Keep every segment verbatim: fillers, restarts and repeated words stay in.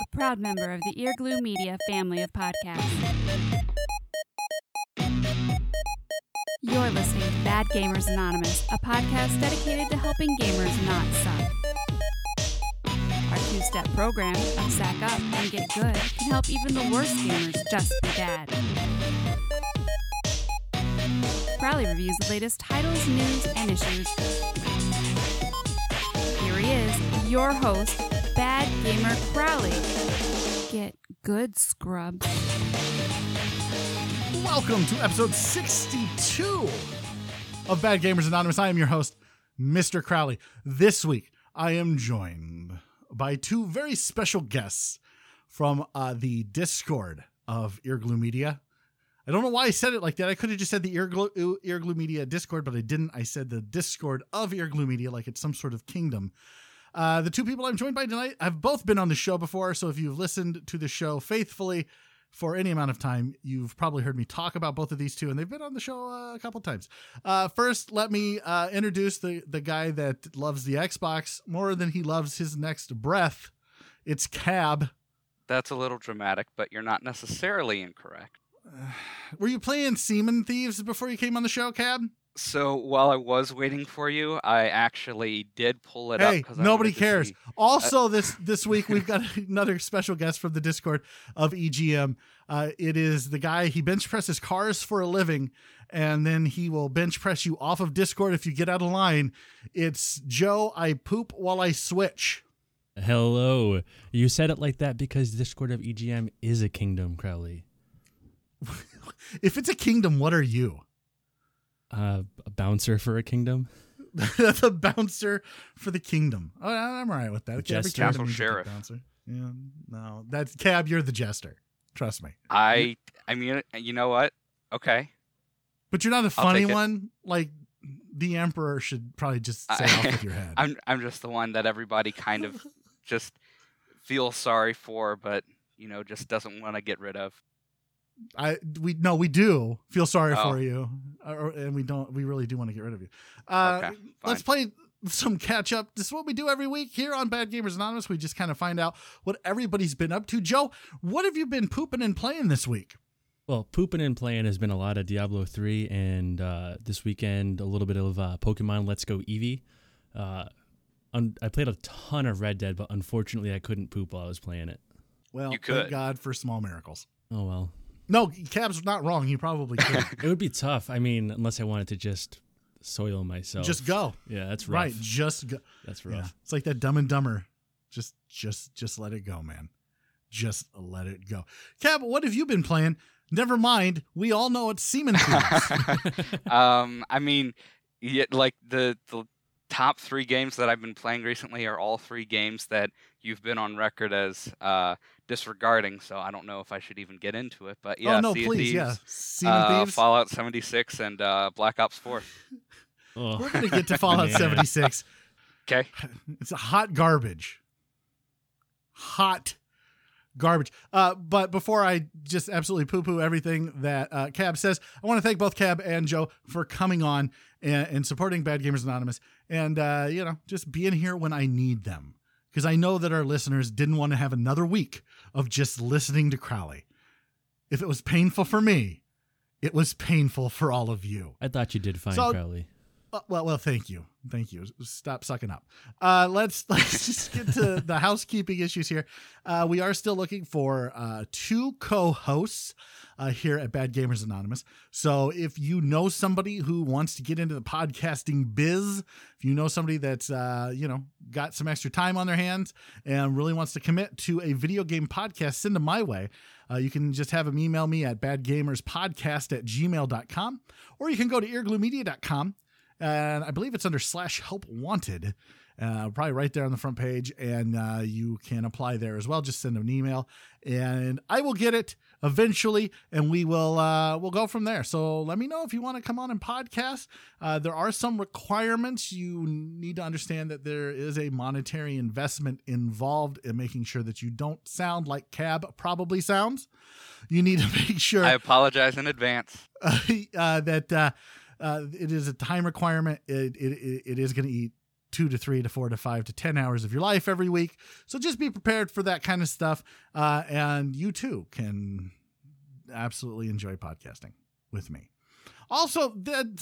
a proud member of the EarGlue Media family of podcasts. You're listening to Bad Gamers Anonymous, a podcast dedicated to helping gamers not suck. Our two-step program of Sack Up and Get Good can help even the worst gamers just be bad. Crowley reviews the latest titles, news, and issues. Here he is, your host, Bad Gamer Crowley. Get good, scrubs. Welcome to episode sixty-two of Bad Gamers Anonymous. I am your host, Mister Crowley. This week, I am joined by two very special guests from uh, the Discord of EarGlue Media. I don't know why I said it like that. I could have just said the EarGlue, EarGlue Media Discord, but I didn't. I said the Discord of EarGlue Media like it's some sort of kingdom. Uh, the two people I'm joined by tonight have both been on the show before, so if you've listened to the show faithfully for any amount of time, you've probably heard me talk about both of these two, and they've been on the show uh, a couple times. Uh, first, let me uh, introduce the, the guy that loves the Xbox more than he loves his next breath. It's Cab. That's a little dramatic, but you're not necessarily incorrect. Uh, were you playing Seaman Thieves before you came on the show, Cab? So while I was waiting for you, I actually did pull it hey, up. Hey, nobody cares. See, also, uh, this this week, we've got another special guest from the Discord of E G M. Uh, it is the guy, he bench presses cars for a living, and then he will bench press you off of Discord if you get out of line. It's Joe, I poop while I switch. Hello. You said it like that because Discord of E G M is a kingdom, Crowley. If it's a kingdom, what are you? Uh, a bouncer for a kingdom. The bouncer for the kingdom. Oh, I'm all right with that. Jester, castle sheriff. Bouncer. Yeah, no, that's Cab. You're the jester. Trust me. I, I mean, you know what? Okay. But you're not a funny one. Like the emperor should probably just say off with your head. I'm, I'm just the one that everybody kind of just feels sorry for, but you know, just doesn't want to get rid of. I we no we do feel sorry oh. for you, uh, and we don't we really do want to get rid of you. Uh, okay, let's play some catch up. This is what we do every week here on Bad Gamers Anonymous. We just kind of find out what everybody's been up to. Joe, what have you been pooping and playing this week? Well, pooping and playing has been a lot of Diablo three, and uh, this weekend a little bit of uh, Pokemon Let's Go Eevee. Uh, un- I played a ton of Red Dead, but unfortunately I couldn't poop while I was playing it. Well, thank God for small miracles. Oh well. No, Cab's not wrong. You probably could. It would be tough. I mean, unless I wanted to just soil myself. Just go. Yeah, that's rough. Right. Just go. That's rough. Yeah. It's like that Dumb and Dumber. Just, just, just let it go, man. Just let it go. Cab, what have you been playing? Never mind. We all know it's Seaman Thieves. um, I mean, like the the top three games that I've been playing recently are all three games that you've been on record as uh, disregarding, so I don't know if I should even get into it. But yeah, oh, no, Sea of please, Thieves, yeah. uh, Fallout seventy-six, and uh, Black Ops four. Oh. We're going to get to Fallout seventy-six. Okay. It's hot garbage. Hot garbage. Uh, but before I just absolutely poo-poo everything that uh, Cab says, I want to thank both Cab and Joe for coming on and, and supporting Bad Gamers Anonymous and, uh, you know, just being here when I need them. Because I know that our listeners didn't want to have another week of just listening to Crowley. If it was painful for me, it was painful for all of you. I thought you did fine, so, Crowley. Uh, well, well, thank you. Thank you. Stop sucking up. Uh, let's let's just get to the housekeeping issues here. Uh, we are still looking for uh, two co-hosts uh, here at Bad Gamers Anonymous. So if you know somebody who wants to get into the podcasting biz, if you know somebody that's, uh, you know, got some extra time on their hands and really wants to commit to a video game podcast, send them my way. Uh, you can just have them email me at badgamerspodcast at gmail dot com, or you can go to eargluemedia dot com. And I believe it's under slash help wanted, uh, probably right there on the front page. And uh, you can apply there as well. Just send them an email and I will get it eventually. And we will uh, we'll go from there. So let me know if you want to come on and podcast. Uh, there are some requirements. You need to understand that there is a monetary investment involved in making sure that you don't sound like Cab probably sounds. You need to make sure. I apologize in advance uh, uh, that. Uh, Uh, it is a time requirement. It it, it is going to eat two to three to four to five to ten hours of your life every week. So just be prepared for that kind of stuff. Uh, and you too can absolutely enjoy podcasting with me. Also,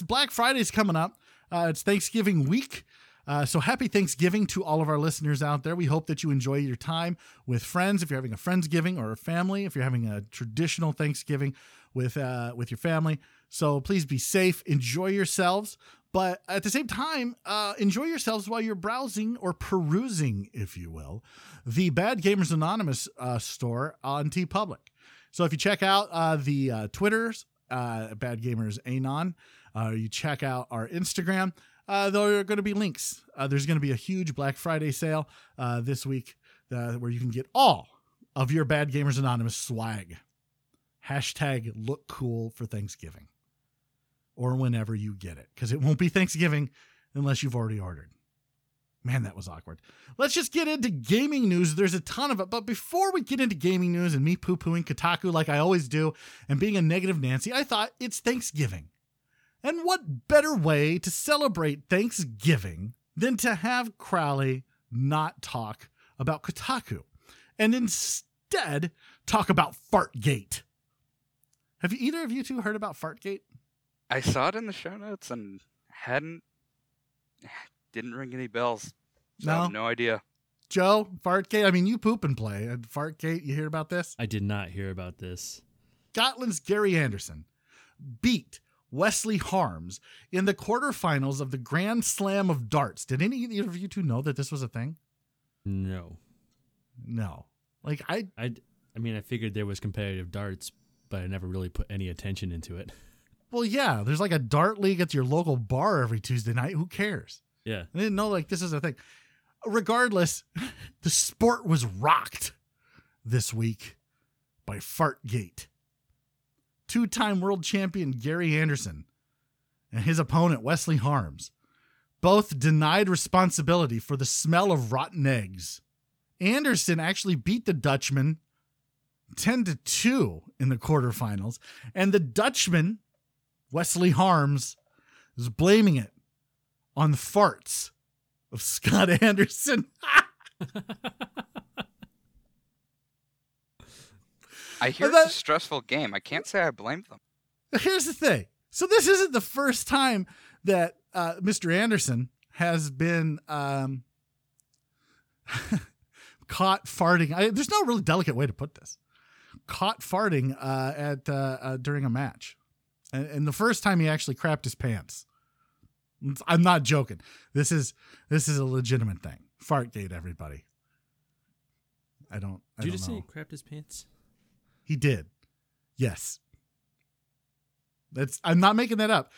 Black Friday's coming up. Uh, it's Thanksgiving week. Uh, so happy Thanksgiving to all of our listeners out there. We hope that you enjoy your time with friends. If you're having a Friendsgiving or a family, if you're having a traditional Thanksgiving with, uh, with your family. So please be safe. Enjoy yourselves. But at the same time, uh, enjoy yourselves while you're browsing or perusing, if you will, the Bad Gamers Anonymous uh, store on TeePublic. So if you check out uh, the uh, Twitters, uh, Bad Gamers Anon, uh, you check out our Instagram. Uh, there are going to be links. Uh, there's going to be a huge Black Friday sale uh, this week uh, where you can get all of your Bad Gamers Anonymous swag. Hashtag look cool for Thanksgiving or whenever you get it, because it won't be Thanksgiving unless you've already ordered. Man, that was awkward. Let's just get into gaming news. There's a ton of it. But before we get into gaming news and me poo-pooing Kotaku like I always do and being a negative Nancy, I thought it's Thanksgiving. And what better way to celebrate Thanksgiving than to have Crowley not talk about Kotaku and instead talk about Fartgate? Have you, either of you two heard about Fartgate? I saw it in the show notes and hadn't, didn't ring any bells. So no. I have no idea. Joe, Fartgate, I mean, you poop and play. And Fartgate, you hear about this? I did not hear about this. Scotland's Gary Anderson beat Wesley Harms in the quarterfinals of the Grand Slam of Darts. Did any of you two know that this was a thing? No. No. Like I, I, I mean, I figured there was competitive darts, but I never really put any attention into it. Well, yeah, there's like a dart league at your local bar every Tuesday night. Who cares? Yeah. I didn't know like this is a thing. Regardless, the sport was rocked this week by Fartgate. Two-time world champion Gary Anderson and his opponent Wesley Harms both denied responsibility for the smell of rotten eggs. Anderson actually beat the Dutchman ten to two in the quarterfinals, and the Dutchman, Wesley Harms, is blaming it on the farts of Scott Anderson. I hear that, it's a stressful game. I can't say I blame them. Here's the thing. So this isn't the first time that uh, Mister Anderson has been um, caught farting. I, there's no really delicate way to put this. Caught farting uh, at uh, uh, during a match. And, and the first time he actually crapped his pants. I'm not joking. This is this is a legitimate thing. Fartgate, everybody. I don't I Did you don't just know. Say he crapped his pants? He did. Yes. That's I'm not making that up.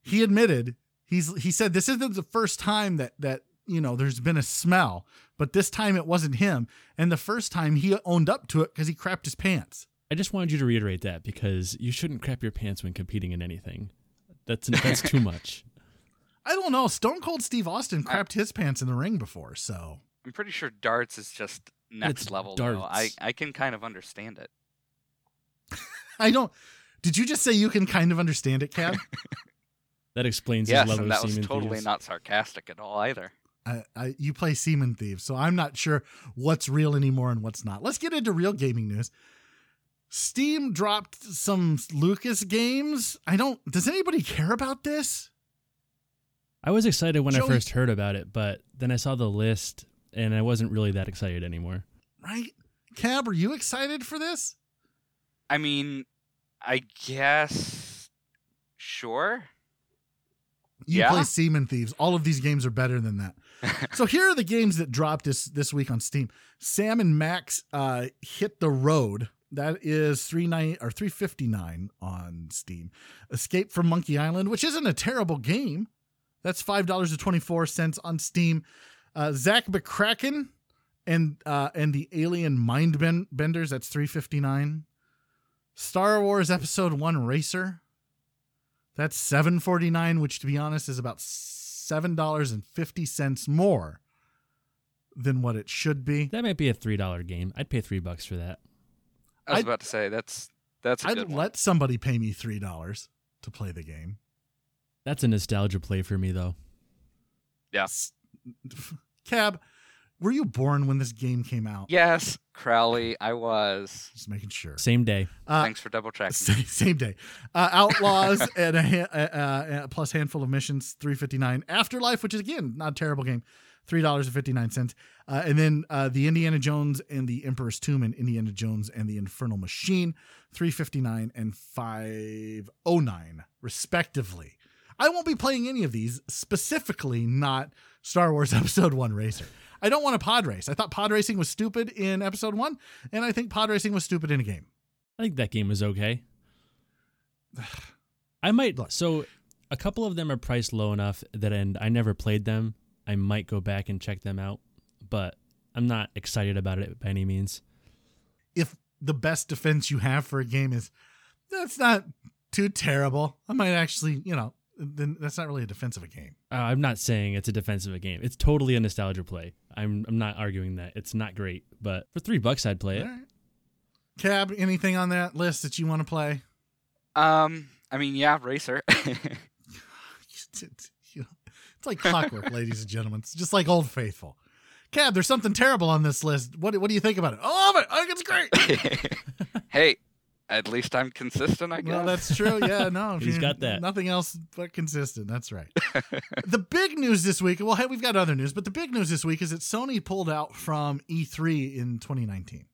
He admitted he's he said this isn't the first time that that, you know, there's been a smell, but this time it wasn't him. And the first time he owned up to it because he crapped his pants. I just wanted you to reiterate that because you shouldn't crap your pants when competing in anything. That's that's too much. I don't know. Stone Cold Steve Austin crapped I, his pants in the ring before, so I'm pretty sure darts is just next it's level. Darts. I, I can kind of understand it. I don't. Did you just say you can kind of understand it, Cab? That explains yes, his level and that of Seaman was totally thieves. Not sarcastic at all either. I, I, you play Seaman Thieves, so I'm not sure what's real anymore and what's not. Let's get into real gaming news. Steam dropped some Lucas games. I don't. Does anybody care about this? I was excited when Joey, I first heard about it, but then I saw the list and I wasn't really that excited anymore. Right, Cab? Are you excited for this? I mean, I guess, sure. You yeah. play Seaman Thieves. All of these games are better than that. So here are the games that dropped this, this week on Steam. Sam and Max uh, Hit the Road. That is three ninety or three fifty-nine on Steam. Escape from Monkey Island, which isn't a terrible game. That's five dollars and twenty-four cents on Steam. Uh, Zach McCracken and uh, and the Alien Mind Benders. That's three fifty-nine. Star Wars Episode One Racer, that's seven forty-nine, which to be honest is about seven dollars and fifty cents more than what it should be. That might be a three dollar game. I'd pay three bucks for that. I was I'd, about to say that's that's. A I'd good one. Let somebody pay me three dollars to play the game. That's a nostalgia play for me, though. Yeah. S- Cab, were you born when this game came out? Yes, Crowley, I was. Just making sure. Same day. Uh, Thanks for double checking. Same, same day. Uh, Outlaws and a, uh, uh, plus handful of missions, three fifty-nine. Afterlife, which is, again, not a terrible game, three fifty-nine. Uh, and then uh, the Indiana Jones and the Emperor's Tomb and Indiana Jones and the Infernal Machine, three fifty-nine and five oh nine, respectively. I won't be playing any of these, specifically not Star Wars Episode One Racer. I don't want to pod race. I thought pod racing was stupid in Episode One, and I think pod racing was stupid in a game. I think that game is okay. I might. Look. So a couple of them are priced low enough that, and I never played them. I might go back and check them out, but I'm not excited about it by any means. If the best defense you have for a game is, that's not too terrible, I might actually, you know, then that's not really a defense of a game. Uh, I'm not saying it's a defense of a game. It's totally a nostalgia play. I'm I'm not arguing that. It's not great, but for three bucks, I'd play it. All right. Cab, anything on that list that you want to play? Um, I mean, yeah, Racer. It's like clockwork, ladies and gentlemen. It's just like Old Faithful. Cab, there's something terrible on this list. What What do you think about it? I love it. I think it's great. Hey. At least I'm consistent, I guess. Well, that's true. Yeah, no. He's got that. Nothing else but consistent. That's right. The big news this week, well, hey, we've got other news, but the big news this week is that Sony pulled out from E three in twenty nineteen.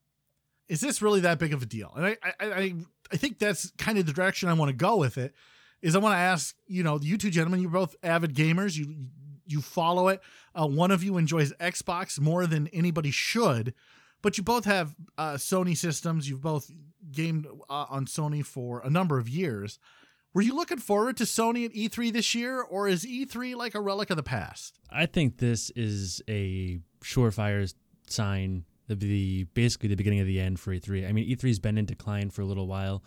Is this really that big of a deal? And I I, I, I think that's kind of the direction I want to go with it, is I want to ask, you know, you two gentlemen, you're both avid gamers. You, you follow it. Uh, one of you enjoys Xbox more than anybody should, but you both have uh, Sony systems. You've both gamed uh, on Sony for a number of years. Were you looking forward to Sony at E three this year, or is E three like a relic of the past? I think this is a surefire sign, the, the basically the beginning of the end for E three. I mean, E three's been in decline for a little while.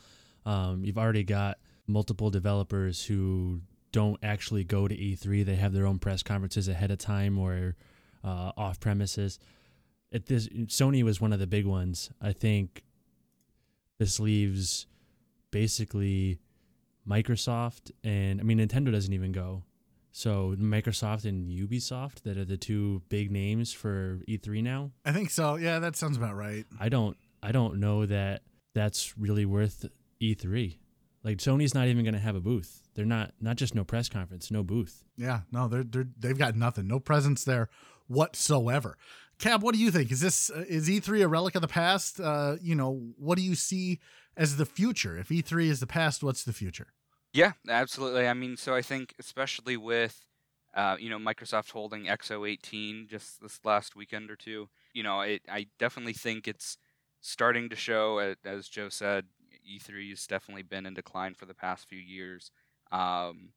Um, you've already got multiple developers who don't actually go to E three. They have their own press conferences ahead of time or uh, off premises. At this, Sony was one of the big ones. I think this leaves basically Microsoft and, I mean, Nintendo doesn't even go. So Microsoft and Ubisoft, that are the two big names for E three now. I think so. Yeah, that sounds about right. I don't I don't know that that's really worth E three. Like, Sony's not even going to have a booth. They're not, not just no press conference, no booth. Yeah, no, they're, they're, they've got nothing. No presence there whatsoever. Cab, what do you think? Is this is E three a relic of the past? Uh, you know, what do you see as the future? If E three is the past, what's the future? Yeah, absolutely. I mean, so I think especially with, uh, you know, Microsoft holding X O eighteen just this last weekend or two, you know, it, I definitely think it's starting to show, as Joe said, E three has definitely been in decline for the past few years. Um,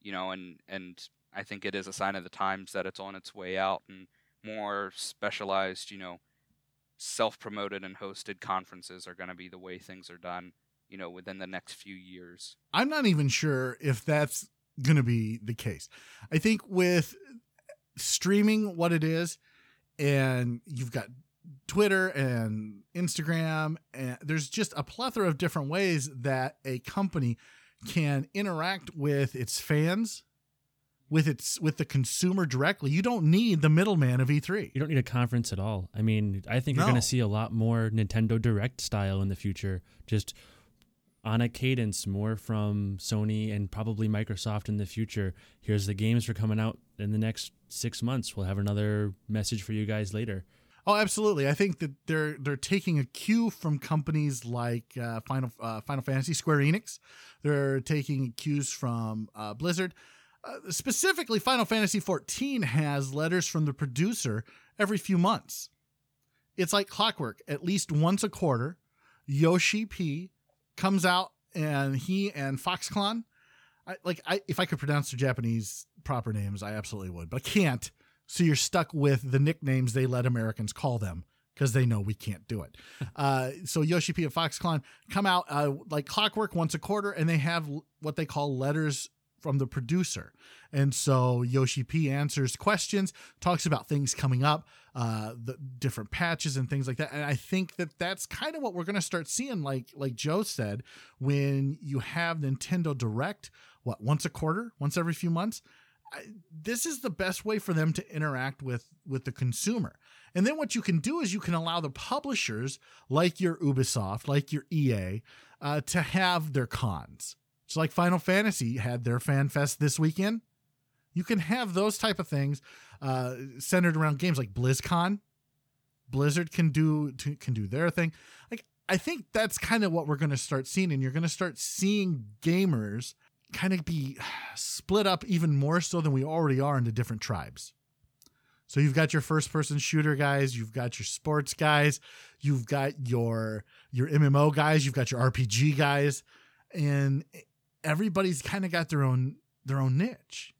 you know, and, and I think it is a sign of the times that it's on its way out, and more specialized, you know, self-promoted and hosted conferences are going to be the way things are done, you know, within the next few years. I'm not even sure if that's going to be the case. I think with streaming what it is, and you've got Twitter and Instagram, and there's just a plethora of different ways that a company can interact with its fans, with its with the consumer directly. You don't need the middleman of E three. You don't need a conference at all. I mean, I think no. You're going to see a lot more Nintendo Direct style in the future, just on a cadence, more from Sony and probably Microsoft in the future. Here's the games that are coming out in the next six months. We'll have another message for you guys later. Oh, absolutely. I think that they're they're taking a cue from companies like uh, Final uh, Final Fantasy, Square Enix. They're taking cues from uh, Blizzard. Uh, specifically, Final Fantasy fourteen has letters from the producer every few months. It's like clockwork. At least once a quarter, Yoshi P comes out, and he and Foxconn, I, like I, if I could pronounce their Japanese proper names, I absolutely would, but I can't. So you're stuck with the nicknames they let Americans call them, because they know we can't do it. Uh, so Yoshi P and Foxconn come out uh, like clockwork once a quarter, and they have what they call letters from the producer. And so Yoshi P answers questions, talks about things coming up, uh, the different patches and things like that. And I think that that's kind of what we're going to start seeing. Like, like Joe said, when you have Nintendo Direct, what, once a quarter, once every few months, I, this is the best way for them to interact with, with the consumer. And then what you can do is you can allow the publishers, like your Ubisoft, like your E A, uh, to have their cons. It's like Final Fantasy had their Fan Fest this weekend. You can have those type of things uh, centered around games like BlizzCon. Blizzard can do to, can do their thing. Like, I think that's kind of what we're going to start seeing, and you're going to start seeing gamers kind of be split up even more so than we already are into different tribes. So you've got your first-person shooter guys, you've got your sports guys, you've got your your M M O guys, you've got your R P G guys, and everybody's kind of got their own their own niche.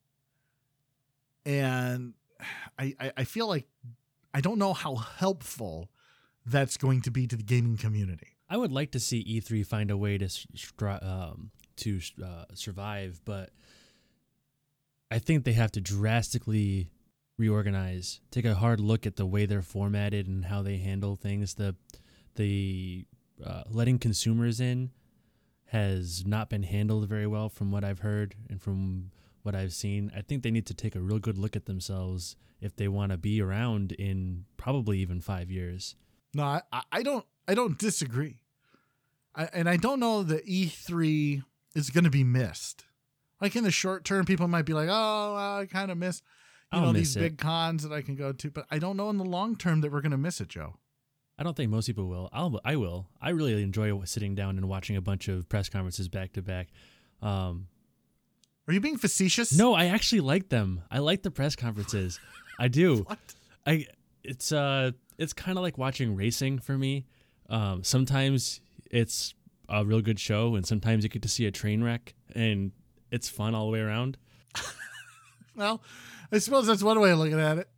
And I, I, I feel like I don't know how helpful that's going to be to the gaming community. I would like to see E three find a way to um, to uh, survive, but I think they have to drastically reorganize, take a hard look at the way they're formatted and how they handle things. The the uh, letting consumers in has not been handled very well from what I've heard and from what I've seen. I think they need to take a real good look at themselves if they want to be around in probably even five years. No, I, I don't. I don't disagree, I, and I don't know that E three is going to be missed. Like in the short term, people might be like, "Oh, I kind of miss, you I'll know, miss these it. big cons that I can go to." But I don't know in the long term that we're going to miss it, Joe. I don't think most people will. I'll. I will. I really enjoy sitting down and watching a bunch of press conferences back to back. Um, Are you being facetious? No, I actually like them. I like the press conferences. I do. What? I it's uh it's kind of like watching racing for me. Um, sometimes it's a real good show, and sometimes you get to see a train wreck, and it's fun all the way around. Well, I suppose that's one way of looking at it.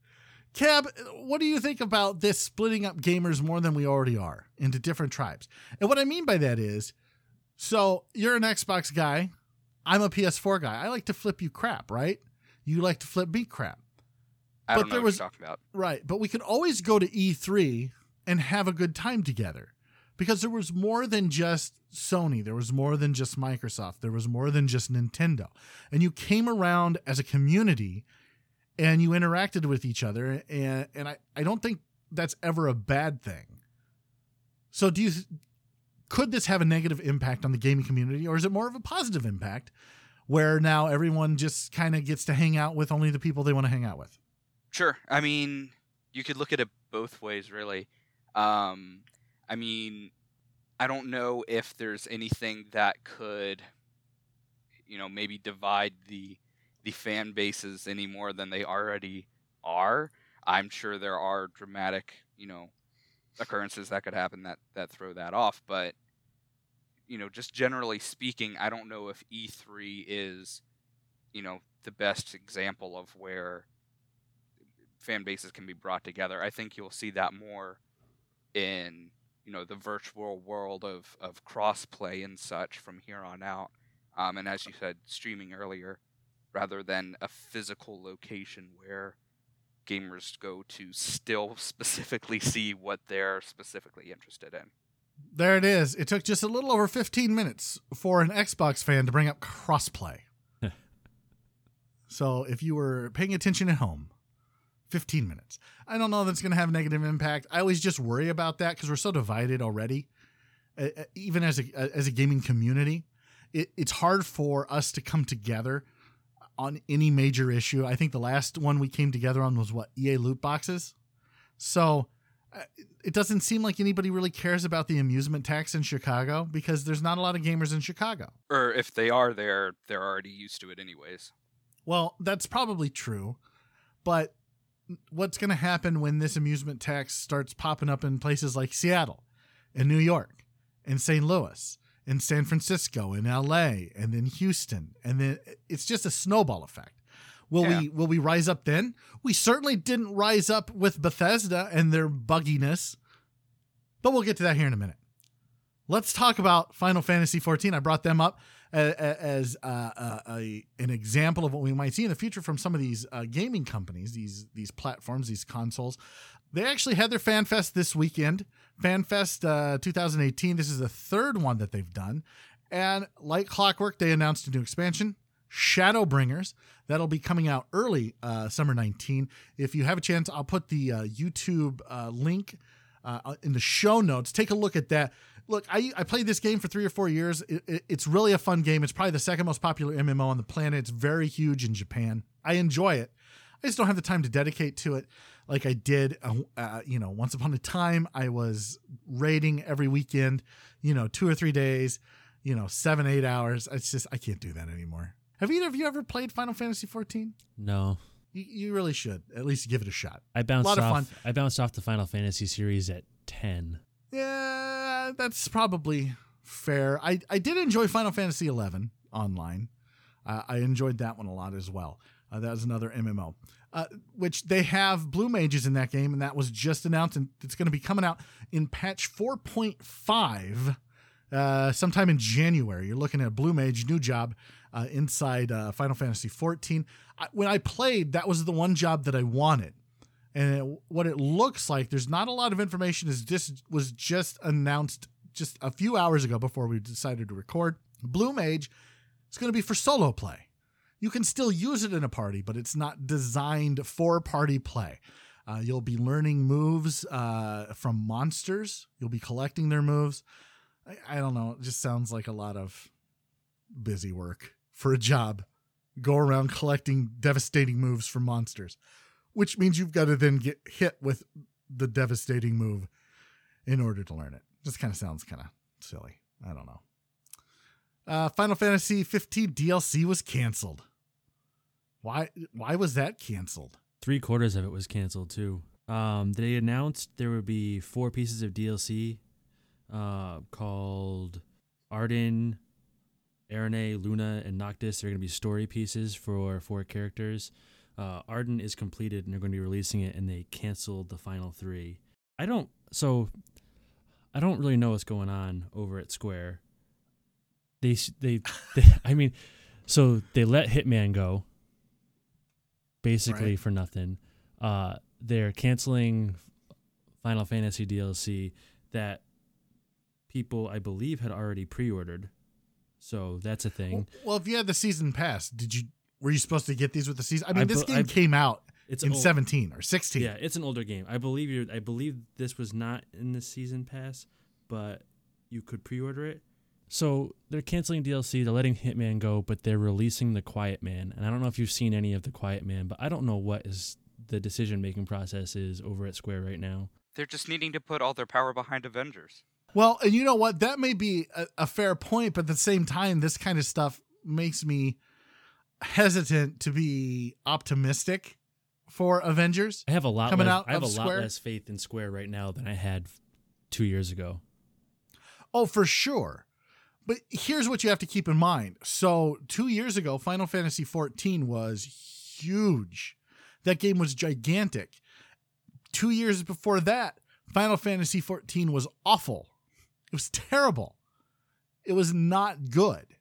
Cab, what do you think about this splitting up gamers more than we already are into different tribes? And what I mean by that is, so you're an Xbox guy. I'm a P S four guy. I like to flip you crap, right? You like to flip me crap. I but don't know there what was, you're talking about. Right, but we could always go to E three and have a good time together because there was more than just Sony. There was more than just Microsoft. There was more than just Nintendo. And you came around as a community and you interacted with each other, and, and I, I don't think that's ever a bad thing. So do you... Could this have a negative impact on the gaming community, or is it more of a positive impact where now everyone just kind of gets to hang out with only the people they want to hang out with? Sure. I mean, you could look at it both ways, really. Um, I mean, I don't know if there's anything that could, you know, maybe divide the the fan bases any more than they already are. I'm sure there are dramatic, you know, occurrences that could happen that, that throw that off, but you know, just generally speaking, I don't know if E three is, you know, the best example of where fan bases can be brought together. I think you'll see that more in, you know, the virtual world of, of crossplay and such from here on out. Um, and as you said, streaming earlier, rather than a physical location where gamers go to still specifically see what they're specifically interested in. There it is. It took just a little over fifteen minutes for an Xbox fan to bring up crossplay. So if you were paying attention at home, fifteen minutes. I don't know that's going to have a negative impact. I always just worry about that because we're so divided already, uh, even as a as a gaming community. It, it's hard for us to come together on any major issue. I think the last one we came together on was what, E A loot boxes. So uh, it doesn't seem like anybody really cares about the amusement tax in Chicago because there's not a lot of gamers in Chicago. Or if they are there, they're already used to it anyways. Well, that's probably true. But what's going to happen when this amusement tax starts popping up in places like Seattle and New York and Saint Louis in San Francisco, in L A, and then Houston, and then it's just a snowball effect. Will yeah. we will we rise up then? We certainly didn't rise up with Bethesda and their bugginess, but we'll get to that here in a minute. Let's talk about Final Fantasy fourteen. I brought them up as uh, a, an example of what we might see in the future from some of these uh, gaming companies, these these platforms, these consoles. They actually had their Fan Fest this weekend, Fan Fest uh, twenty eighteen. This is the third one that they've done. And like clockwork, they announced a new expansion, Shadowbringers. That'll be coming out early uh, summer nineteen. If you have a chance, I'll put the uh, YouTube uh, link uh, in the show notes. Take a look at that. Look, I, I played this game for three or four years. It, it, it's really a fun game. It's probably the second most popular M M O on the planet. It's very huge in Japan. I enjoy it. I just don't have the time to dedicate to it like I did, uh, uh, you know, once upon a time. I was raiding every weekend, you know, two or three days, you know, seven, eight hours. It's just, I can't do that anymore. Have either of you ever played Final Fantasy fourteen? No. You, you really should. At least give it a shot. I bounced a lot off, of fun. I bounced off the Final Fantasy series at ten. Yeah, that's probably fair. I, I did enjoy Final Fantasy eleven online. Uh, I enjoyed that one a lot as well. Uh, that was another M M O, uh, which they have Blue Mages in that game, and that was just announced, and it's going to be coming out in patch four point five uh, sometime in January. You're looking at Blue Mage, new job. Uh, inside uh, Final Fantasy fourteen. I, when I played, that was the one job that I wanted. And it, what it looks like, there's not a lot of information, is this was just announced just a few hours ago before we decided to record. Blue Mage is going to be for solo play. You can still use it in a party, but it's not designed for party play. Uh, you'll be learning moves uh, from monsters. You'll be collecting their moves. I, I don't know. It just sounds like a lot of busy work. For a job, go around collecting devastating moves from monsters, which means you've got to then get hit with the devastating move in order to learn it. Just kind of sounds kind of silly. I don't know. Uh, Final Fantasy fifteen D L C was canceled. Why? Why was that canceled? Three quarters of it was canceled too. Um, they announced there would be four pieces of D L C uh, called Arden, Erene, Luna, and Noctis. They're going to be story pieces for four characters. Uh, Arden is completed, and they're going to be releasing it, and they canceled the final three. I don't... So, I don't really know what's going on over at Square. They... they, they I mean, so they let Hitman go, basically, right, for nothing. Uh, they're canceling Final Fantasy D L C that people, I believe, had already pre-ordered. So that's a thing. Well, if you had the season pass, did you were you supposed to get these with the season? I mean, I this be, game I, came out it's in old, seventeen or sixteen. Yeah, it's an older game. I believe you. I believe this was not in the season pass, but you could pre-order it. So they're canceling D L C. They're letting Hitman go, but they're releasing The Quiet Man. And I don't know if you've seen any of The Quiet Man, but I don't know what is the decision-making process is over at Square right now. They're just needing to put all their power behind Avengers. Well, and you know what? That may be a, a fair point, but at the same time, this kind of stuff makes me hesitant to be optimistic for Avengers. I have a lot coming less, out I have a Square. lot less faith in Square right now than I had two years ago. Oh, for sure. But here's what you have to keep in mind. So two years ago, Final Fantasy fourteen was huge. That game was gigantic. Two years before that, Final Fantasy fourteen was awful. It was terrible. It was not good.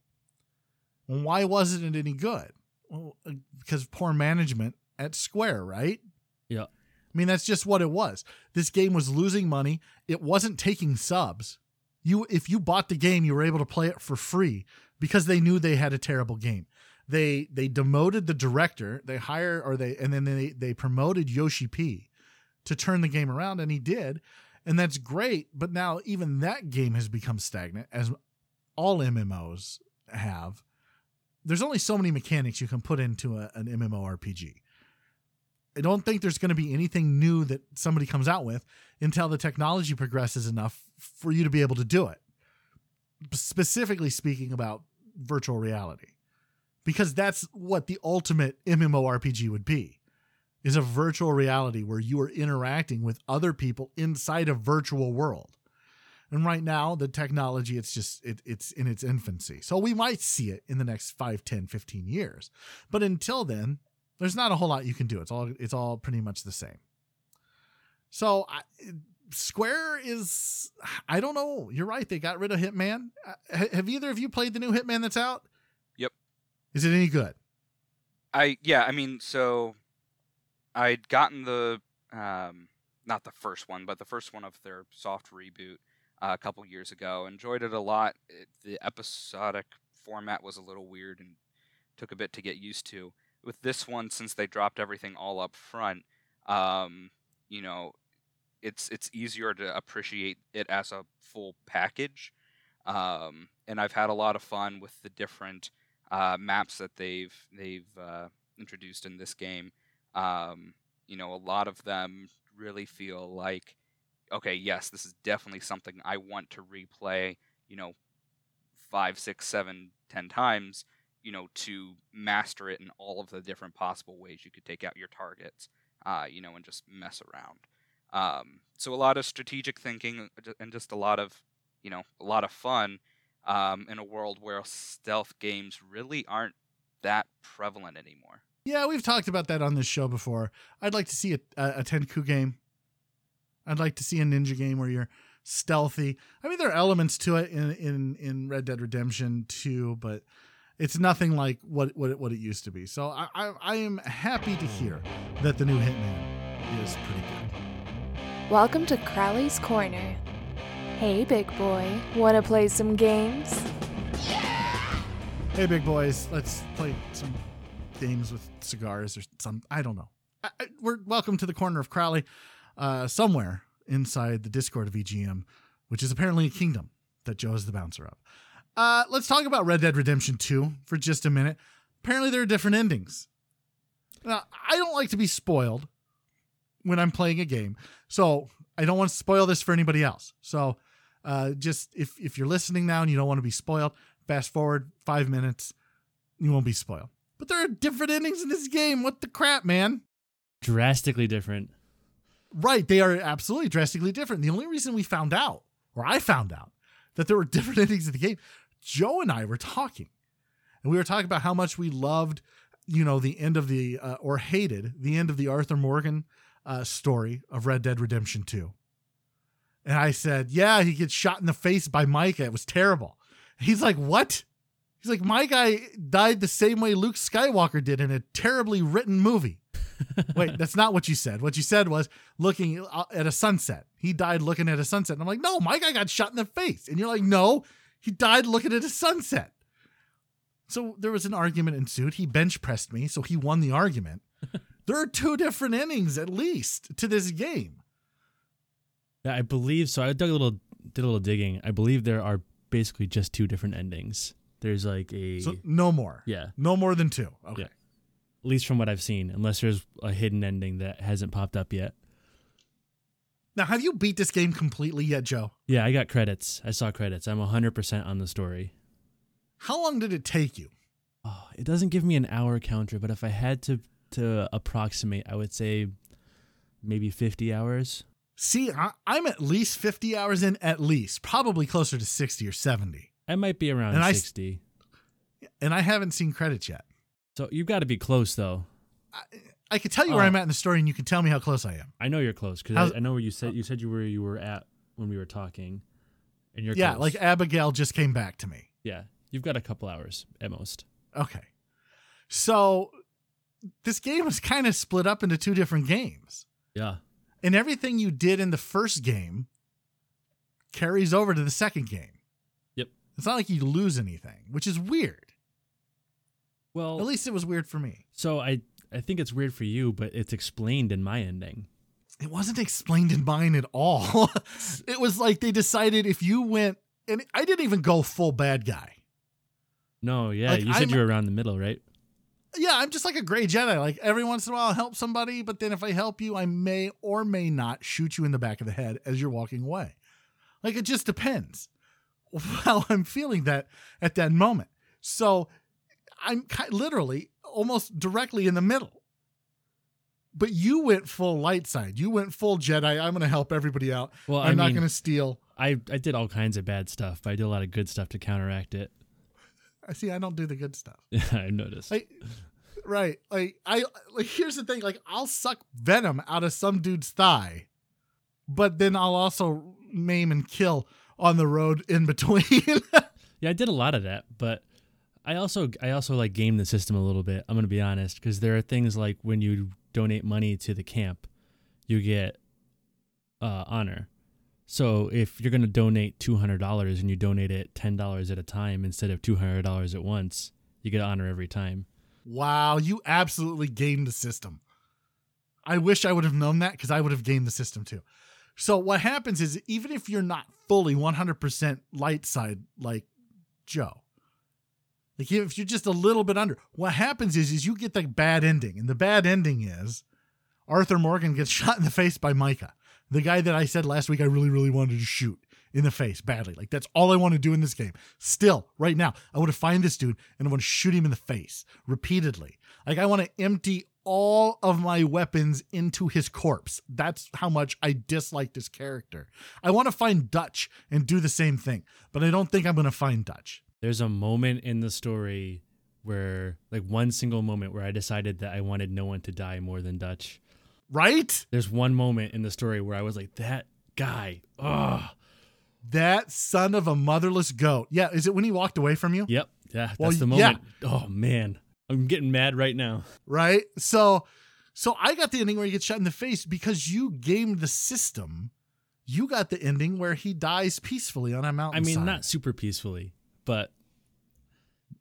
Why wasn't it any good? Well, because of poor management at Square, right? Yeah. I mean, that's just what it was. This game was losing money. It wasn't taking subs. You, if you bought the game, you were able to play it for free because they knew they had a terrible game. They they demoted the director. They hired or they and then they they promoted Yoshi P to turn the game around, and he did. And that's great, but now even that game has become stagnant, as all M M Os have. There's only so many mechanics you can put into a, an MMORPG. I don't think there's going to be anything new that somebody comes out with until the technology progresses enough for you to be able to do it. Specifically speaking about virtual reality, because that's what the ultimate MMORPG would be, is a virtual reality where you are interacting with other people inside a virtual world. And right now, the technology, it's just, it, it's in its infancy. So we might see it in the next five, ten, fifteen years. But until then, there's not a whole lot you can do. It's all, it's all pretty much the same. So I, Square is, I don't know. You're right. They got rid of Hitman. Have either of you played the new Hitman that's out? Yep. Is it any good? I, yeah, I mean, so... I'd gotten the, um, not the first one, but the first one of their soft reboot uh, a couple years ago. Enjoyed it a lot. It, the episodic format was a little weird and took a bit to get used to. With this one, since they dropped everything all up front, um, you know, it's it's easier to appreciate it as a full package. Um, and I've had a lot of fun with the different uh, maps that they've they've uh, introduced in this game. Um, you know, a lot of them really feel like, okay, yes, this is definitely something I want to replay, you know, five, six, seven, ten times, you know, to master it in all of the different possible ways you could take out your targets, uh, you know, and just mess around. Um, so a lot of strategic thinking and just a lot of, you know, a lot of fun um, in a world where stealth games really aren't that prevalent anymore. Yeah, we've talked about that on this show before. I'd like to see a, a Tenku game. I'd like to see a ninja game where you're stealthy. I mean, there are elements to it in in, in Red Dead Redemption two, but it's nothing like what what it, what it used to be. So I, I I am happy to hear that the new Hitman is pretty good. Welcome to Crowley's Corner. Hey, big boy, wanna play some games? Yeah! Hey, big boys, let's play some games with cigars or some, I don't know. I, I, we're welcome to the corner of Crowley, uh, somewhere inside the Discord of E G M, which is apparently a kingdom that Joe is the bouncer of. Uh, let's talk about Red Dead Redemption two for just a minute. Apparently there are different endings. Now, I don't like to be spoiled when I'm playing a game, so I don't want to spoil this for anybody else. So uh, just if, if you're listening now and you don't want to be spoiled, fast forward five minutes, you won't be spoiled. But there are different endings in this game. What the crap, man? Drastically different. Right. They are absolutely drastically different. The only reason we found out, or I found out, that there were different endings in the game, Joe and I were talking. And we were talking about how much we loved, you know, the end of the, uh, or hated, the end of the Arthur Morgan uh, story of Red Dead Redemption two. And I said, yeah, he gets shot in the face by Micah. It was terrible. He's like, what? He's like, my guy died the same way Luke Skywalker did in a terribly written movie. Wait, that's not what you said. What you said was looking at a sunset. He died looking at a sunset. And I'm like, no, my guy got shot in the face. And you're like, no, he died looking at a sunset. So there was an argument ensued. He bench pressed me, so he won the argument. There are two different innings, at least, to this game. Yeah, I believe so. I dug a little, did a little digging. I believe there are basically just two different endings. There's like a... So no more. Yeah. No more than two. Okay. Yeah. At least from what I've seen, unless there's a hidden ending that hasn't popped up yet. Now, have you beat this game completely yet, Joe? Yeah, I got credits. I saw credits. I'm one hundred percent on the story. How long did it take you? Oh, it doesn't give me an hour counter, but if I had to, to approximate, I would say maybe fifty hours. See, I, I'm at least fifty hours in, at least. Probably closer to sixty or seventy. I might be around and sixty. I, and I haven't seen credits yet. So you've got to be close, though. I, I could tell you oh. where I'm at in the story, and you can tell me how close I am. I know you're close, because I, I know where you said you said you were you were at when we were talking. And you're yeah, close. Like Abigail just came back to me. Yeah, you've got a couple hours at most. Okay. So this game was kind of split up into two different games. Yeah. And everything you did in the first game carries over to the second game. It's not like you lose anything, which is weird. Well, at least it was weird for me. So I, I think it's weird for you, but it's explained in my ending. It wasn't explained in mine at all. It was like they decided if you went, and I didn't even go full bad guy. No, yeah. Like, you said I'm, you were around the middle, right? Yeah, I'm just like a gray Jedi. Like every once in a while I'll help somebody, but then if I help you, I may or may not shoot you in the back of the head as you're walking away. Like it just depends. Well, I'm feeling that at that moment. So I'm literally almost directly in the middle. But you went full light side. You went full Jedi. I'm going to help everybody out. Well, I'm I not going to steal. I, I did all kinds of bad stuff, but I did a lot of good stuff to counteract it. I see. I don't do the good stuff. Yeah, I noticed. I, right. Like I like. Here's the thing. Like I'll suck venom out of some dude's thigh, but then I'll also maim and kill on the road in between. Yeah, I did a lot of that, but I also I also like game the system a little bit. I'm going to be honest, because there are things like when you donate money to the camp, you get uh, honor. So if you're going to donate two hundred dollars and you donate it ten dollars at a time instead of two hundred dollars at once, you get an honor every time. Wow, you absolutely gamed the system. I wish I would have known that because I would have gamed the system too. So what happens is even if you're not fully one hundred percent light side like Joe, like if you're just a little bit under, what happens is, is you get the bad ending. And the bad ending is Arthur Morgan gets shot in the face by Micah, the guy that I said last week I really, really wanted to shoot in the face badly. Like that's all I want to do in this game. Still, right now, I want to find this dude and I want to shoot him in the face repeatedly. Like I want to empty all of my weapons into his corpse. That's how much I dislike this character. I want to find Dutch and do the same thing, but I don't think I'm going to find Dutch. There's a moment in the story where, like one single moment where I decided that I wanted no one to die more than Dutch. Right? There's one moment in the story where I was like, that guy, oh, that son of a motherless goat. Yeah. Is it when he walked away from you? Yep. Yeah. That's well, the moment. Yeah. Oh man. I'm getting mad right now. Right? So so I got the ending where he gets shot in the face because you gamed the system. You got the ending where he dies peacefully on a mountainside. I mean, side. Not super peacefully, but...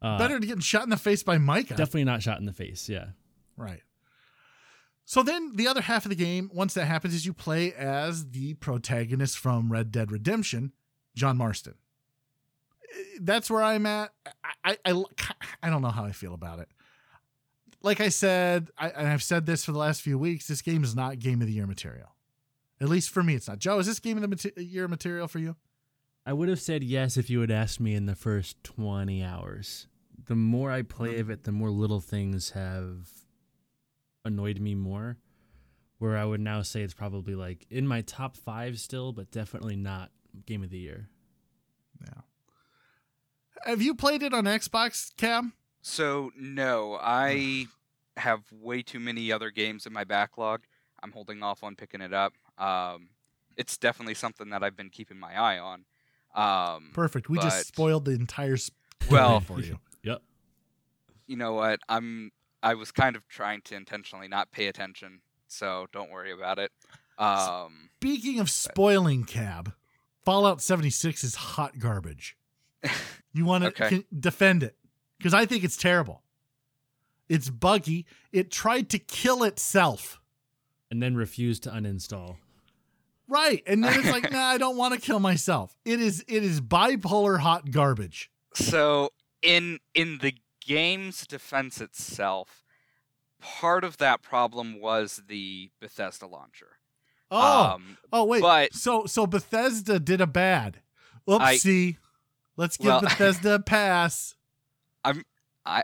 Uh, better than getting shot in the face by Micah. Definitely not shot in the face, yeah. Right. So then the other half of the game, once that happens, is you play as the protagonist from Red Dead Redemption, John Marston. That's where I'm at. I, I, I don't know how I feel about it. Like I said, I, and I've said this for the last few weeks, this game is not Game of the Year material. At least for me, it's not. Joe, is this Game of the mater- Year material for you? I would have said yes if you had asked me in the first twenty hours. The more I play of it, the more little things have annoyed me more, where I would now say it's probably like in my top five still, but definitely not Game of the Year. Yeah. Have you played it on Xbox, Cam? So, no. I have way too many other games in my backlog. I'm holding off on picking it up. Um, it's definitely something that I've been keeping my eye on. Um, Perfect. We but, just spoiled the entire sp- well, for you. Yep. You know what? I'm, I was kind of trying to intentionally not pay attention, so don't worry about it. Um, Speaking of spoiling, but, Cab, Fallout seventy-six is hot garbage. You want to okay. defend it because I think it's terrible. It's buggy. It tried to kill itself. And then refused to uninstall. Right. And then it's like, nah, I don't want to kill myself. It is it is bipolar hot garbage. So in in the game's defense itself, part of that problem was the Bethesda launcher. Oh, um, oh wait. But so so Bethesda did a bad. Oopsie. I, Let's give well, Bethesda a pass. I'm I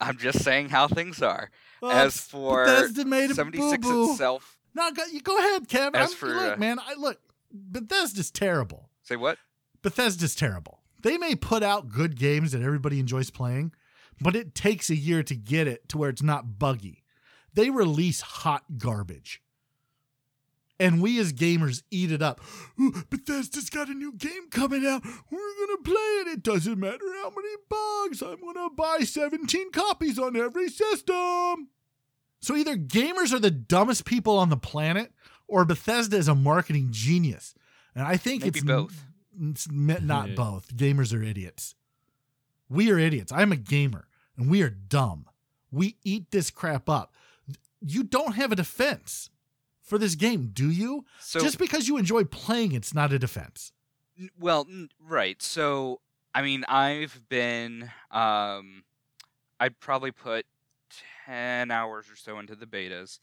I'm just saying how things are. Well, as for Bethesda made a seventy-six boo-boo. Itself. No, go, go ahead, Kev. As I'm, for, look, uh, man, I look, Bethesda's terrible. Say what? Bethesda's terrible. They may put out good games that everybody enjoys playing, but it takes a year to get it to where it's not buggy. They release hot garbage. And we as gamers eat it up. Ooh, Bethesda's got a new game coming out. We're going to play it. It doesn't matter how many bugs. I'm going to buy seventeen copies on every system. So either gamers are the dumbest people on the planet or Bethesda is a marketing genius. And I think Maybe it's both. It's not both. Gamers are idiots. We are idiots. I'm a gamer and we are dumb. We eat this crap up. You don't have a defense for this game, do you? So, just because you enjoy playing, it's not a defense. Well, right. So, I mean, I've been, um, I'd probably put ten hours or so into the betas.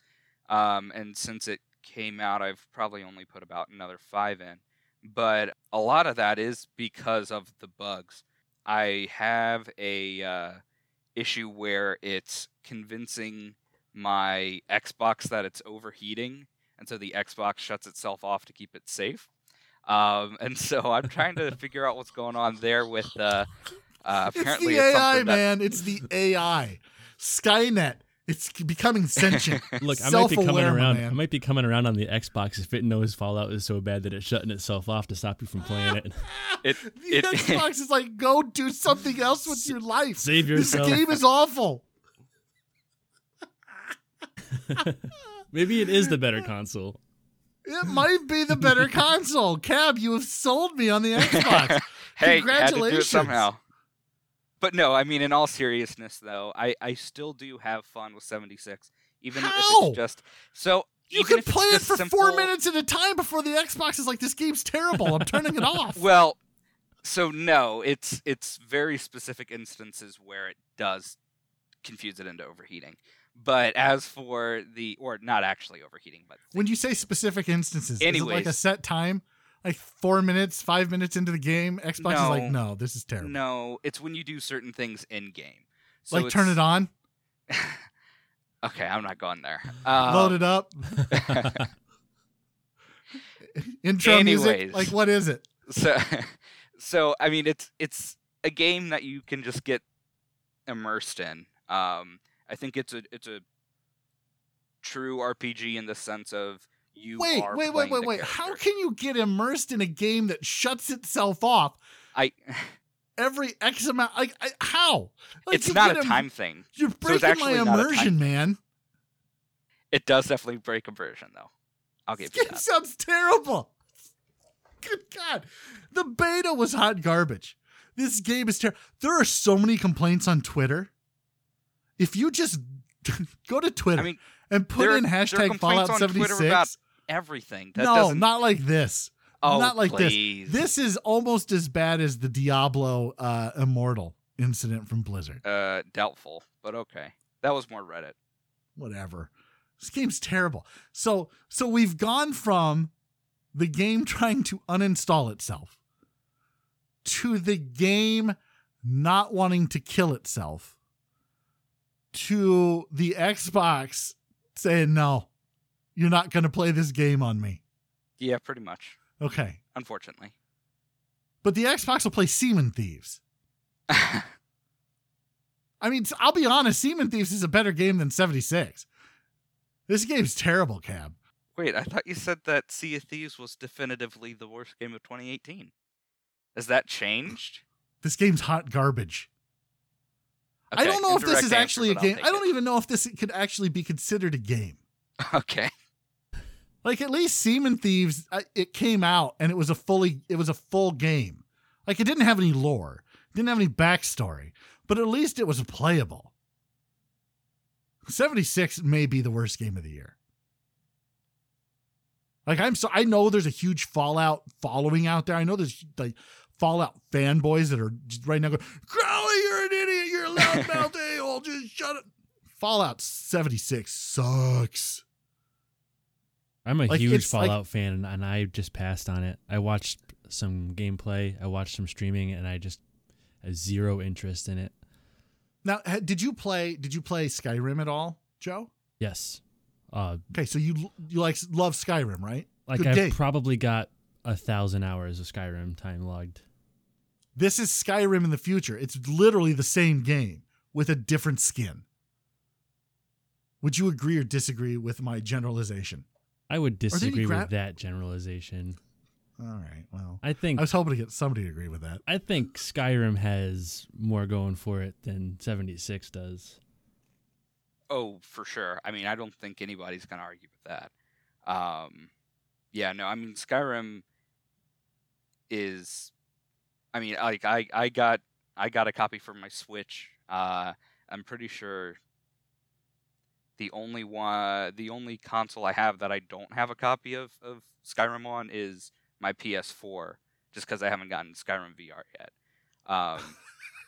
Um, and since it came out, I've probably only put about another five in. But a lot of that is because of the bugs. I have a uh, issue where it's convincing my Xbox that it's overheating. And so the Xbox shuts itself off to keep it safe. Um, and so I'm trying to figure out what's going on there with uh, uh, apparently it's the it's A I, man. That... It's the A I. Skynet. It's becoming sentient. Look, I might be coming around. Man. I might be coming around on the Xbox if it knows Fallout is so bad that it's shutting itself off to stop you from playing it. it the it, Xbox is like, go do something else with your life. Save yourself. This game is awful. Maybe it is the better console. It might be the better console. Cab, you have sold me on the Xbox. Hey, congratulations. Had to do it somehow. But no, I mean, in all seriousness, though, I, I still do have fun with seventy-six. Even How? If it's just so. You can play it for simple... four minutes at a time before the Xbox is like, this game's terrible. I'm turning it off. Well, so no, it's it's very specific instances where it does confuse it into overheating. But as for the, or not actually overheating, but when you say specific instances, anyways, is it like a set time? Like four minutes, five minutes into the game, Xbox no, is like, no, this is terrible. No, it's when you do certain things in game. So like it's... turn it on? Okay, I'm not going there. Um, Load it up. Intro anyways, music. Like, what is it? So, so I mean, it's it's a game that you can just get immersed in. Um, I think it's a it's a true R P G in the sense of you wait, are wait, wait, wait, wait. How can you get immersed in a game that shuts itself off? I. Every X amount, like I, how? Like, it's not a time Im- thing. You're breaking so my immersion, man. It does definitely break immersion, though. I'll give this you game that. Sounds terrible. Good God, the beta was hot garbage. This game is terrible. There are so many complaints on Twitter. If you just go to Twitter I mean, and put there, in hashtag Fallout seventy-six, about everything. That no, doesn't... not like this. Oh, not like please. This. This is almost as bad as the Diablo uh, Immortal incident from Blizzard. Uh, doubtful, but okay. That was more Reddit. Whatever. This game's terrible. So, so we've gone from the game trying to uninstall itself to the game not wanting to kill itself to the Xbox saying, no, you're not going to play this game on me. Yeah, pretty much. Okay. Unfortunately. But the Xbox will play Seaman Thieves. I mean, I'll be honest, Seaman Thieves is a better game than seventy-six. This game's terrible, Cab. Wait, I thought you said that Sea of Thieves was definitively the worst game of twenty eighteen. Has that changed? This game's hot garbage. Okay, I don't know if this is actually a game. I don't even know if this could actually be considered a game. Okay. Like, at least Seaman Thieves, it came out and it was a fully, it was a full game. Like, it didn't have any lore, didn't have any backstory, but at least it was playable. seventy-six may be the worst game of the year. Like, I'm so, I know there's a huge Fallout following out there. I know there's like Fallout fanboys that are just right now going, Crowley, you're an idiot, you're a loudmouth a-hole, just shut up. Fallout seventy-six sucks. I'm a like huge Fallout like, fan, and, and I just passed on it. I watched some gameplay, I watched some streaming, and I just have zero interest in it. Now, did you play? Did you play Skyrim at all, Joe? Yes. Uh, okay, so you you like love Skyrim, right? Like I've probably got a thousand hours of Skyrim time logged. This is Skyrim in the future. It's literally the same game with a different skin. Would you agree or disagree with my generalization? I would disagree gra- with that generalization. All right, well, I think I was hoping to get somebody to agree with that. I think Skyrim has more going for it than seventy-six does. Oh, for sure. I mean, I don't think anybody's going to argue with that. Um, yeah, no, I mean, Skyrim is. I mean, like I, I got, I got a copy for my Switch. Uh, I'm pretty sure. The only one, the only console I have that I don't have a copy of, of Skyrim on is my P S four, just because I haven't gotten Skyrim V R yet. Um,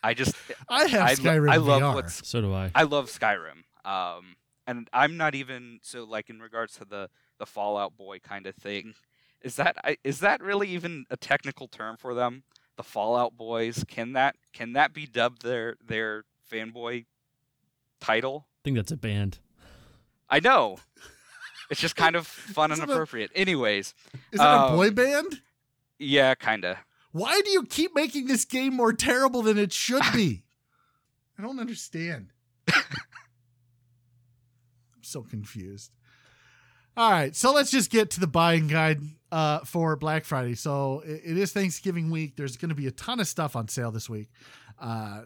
I just I have I, Skyrim I, I love V R. What's, so do I. I love Skyrim, um, and I'm not even so like in regards to the, the Fallout Boy kind of thing. Is that I, is that really even a technical term for them? The Fallout Boys, can that can that be dubbed their their fanboy title? I think that's a band. I know. It's just kind of fun and appropriate. A, Anyways. Is um, it a boy band? Yeah, kind of. Why do you keep making this game more terrible than it should be? I don't understand. I'm so confused. All right. So let's just get to the buying guide uh, for Black Friday. So it, it is Thanksgiving week. There's going to be a ton of stuff on sale this week. Uh,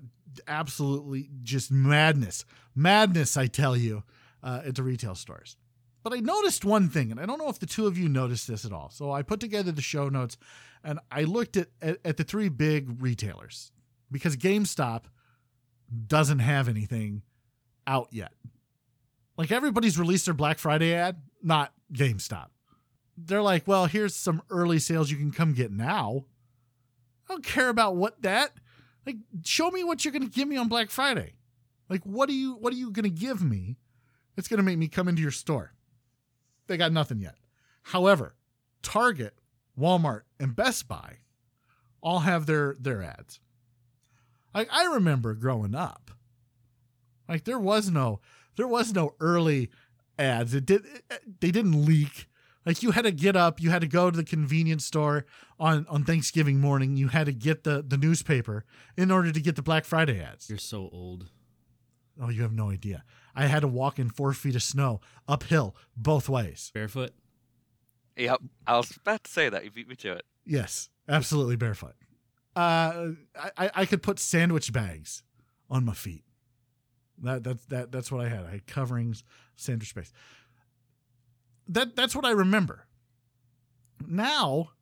absolutely just madness. Madness, I tell you. Uh, at the retail stores. But I noticed one thing, and I don't know if the two of you noticed this at all. So I put together the show notes, and I looked at, at, at the three big retailers because GameStop doesn't have anything out yet. Like, everybody's released their Black Friday ad, not GameStop. They're like, well, here's some early sales you can come get now. I don't care about what that. Like, show me what you're going to give me on Black Friday. Like, what are you what are you going to give me that's going to make me come into your store? They got nothing yet. However, Target, Walmart, and Best Buy all have their, their ads. Like, I remember growing up, like, there was no there was no early ads. It did it, they didn't leak. Like, you had to get up, you had to go to the convenience store on, on Thanksgiving morning. You had to get the, the newspaper in order to get the Black Friday ads. You're so old. Oh, you have no idea. I had to walk in four feet of snow uphill both ways. Barefoot? Yep. I was about to say that. You beat me to it. Yes, absolutely barefoot. Uh, I, I could put sandwich bags on my feet. That, that, that, that's what I had. I had coverings, sandwich bags. That that's what I remember. Now,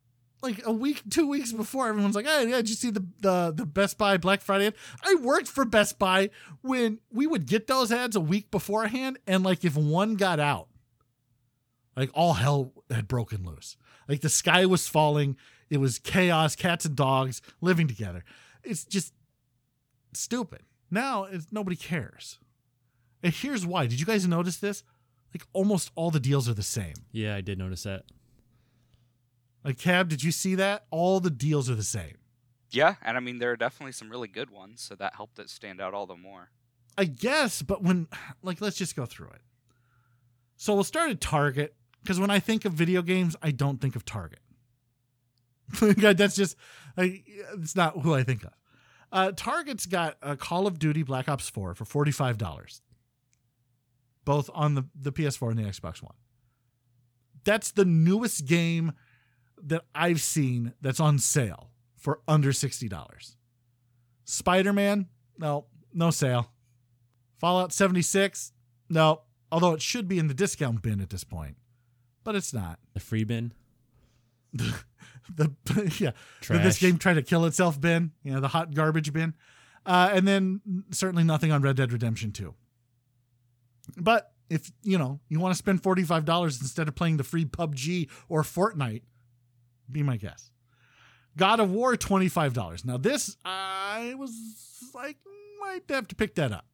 like a week, two weeks before, everyone's like, "Hey, yeah, did you see the, the the Best Buy Black Friday ad?" I worked for Best Buy when we would get those ads a week beforehand, and like if one got out, like all hell had broken loose. Like the sky was falling. It was chaos. Cats and dogs living together. It's just stupid. Now it's, nobody cares. And here's why. Did you guys notice this? Like, almost all the deals are the same. Yeah, I did notice that. Like, Cab, did you see that? All the deals are the same. Yeah, and I mean, there are definitely some really good ones, so that helped it stand out all the more. I guess, but when, like, let's just go through it. So we'll start at Target, because when I think of video games, I don't think of Target. That's just, like, it's not who I think of. Uh, Target's got a Call of Duty Black Ops four for forty-five dollars. Both on the, the P S four and the Xbox One. That's the newest game that I've seen that's on sale for under sixty dollars. Spider-Man, no, no sale. Fallout seventy-six, no, although it should be in the discount bin at this point, but it's not. The free bin? the, the yeah, Trash. The, this game tried to kill itself bin, you know, the hot garbage bin. Uh, and then certainly nothing on Red Dead Redemption two. But if, you know, you want to spend forty-five dollars instead of playing the free P U B G or Fortnite, be my guest. God of War, twenty-five dollars. Now this, I was like, might have to pick that up.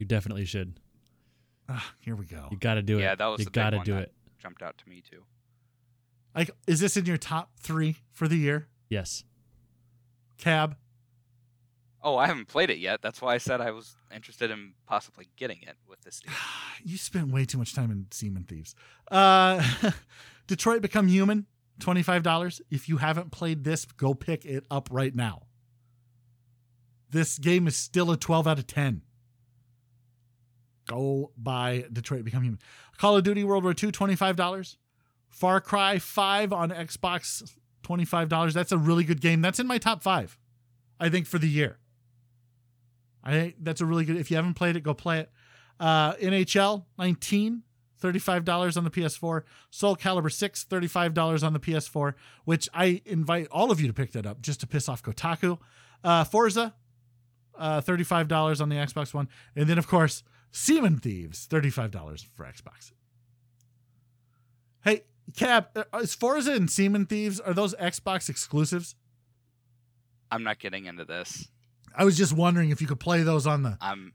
You definitely should. Uh, here we go. You got to do it. Yeah, that was you the big one do that it. Jumped out to me too. Like, is this in your top three for the year? Yes. Cab? Oh, I haven't played it yet. That's why I said I was interested in possibly getting it with this deal. You spent way too much time in Sea of Thieves. Uh, Detroit Become Human, twenty-five dollars. If you haven't played this, go pick it up right now. This game is still a twelve out of ten. Go buy Detroit Become Human. Call of Duty World War Two, twenty-five dollars. Far Cry five on Xbox, twenty-five dollars. That's a really good game. That's in my top five, I think, for the year. I that's a really good. If you haven't played it, go play it. Uh, N H L nineteen, thirty-five dollars on the P S four. Soul Calibur six, thirty-five dollars on the P S four, which I invite all of you to pick that up just to piss off Kotaku. Uh, Forza, uh, thirty-five dollars on the Xbox One. And then, of course, Sea of Thieves, thirty-five dollars for Xbox. Hey, Cab, is Forza and Sea of Thieves, are those Xbox exclusives? I'm not getting into this. I was just wondering if you could play those on the I'm,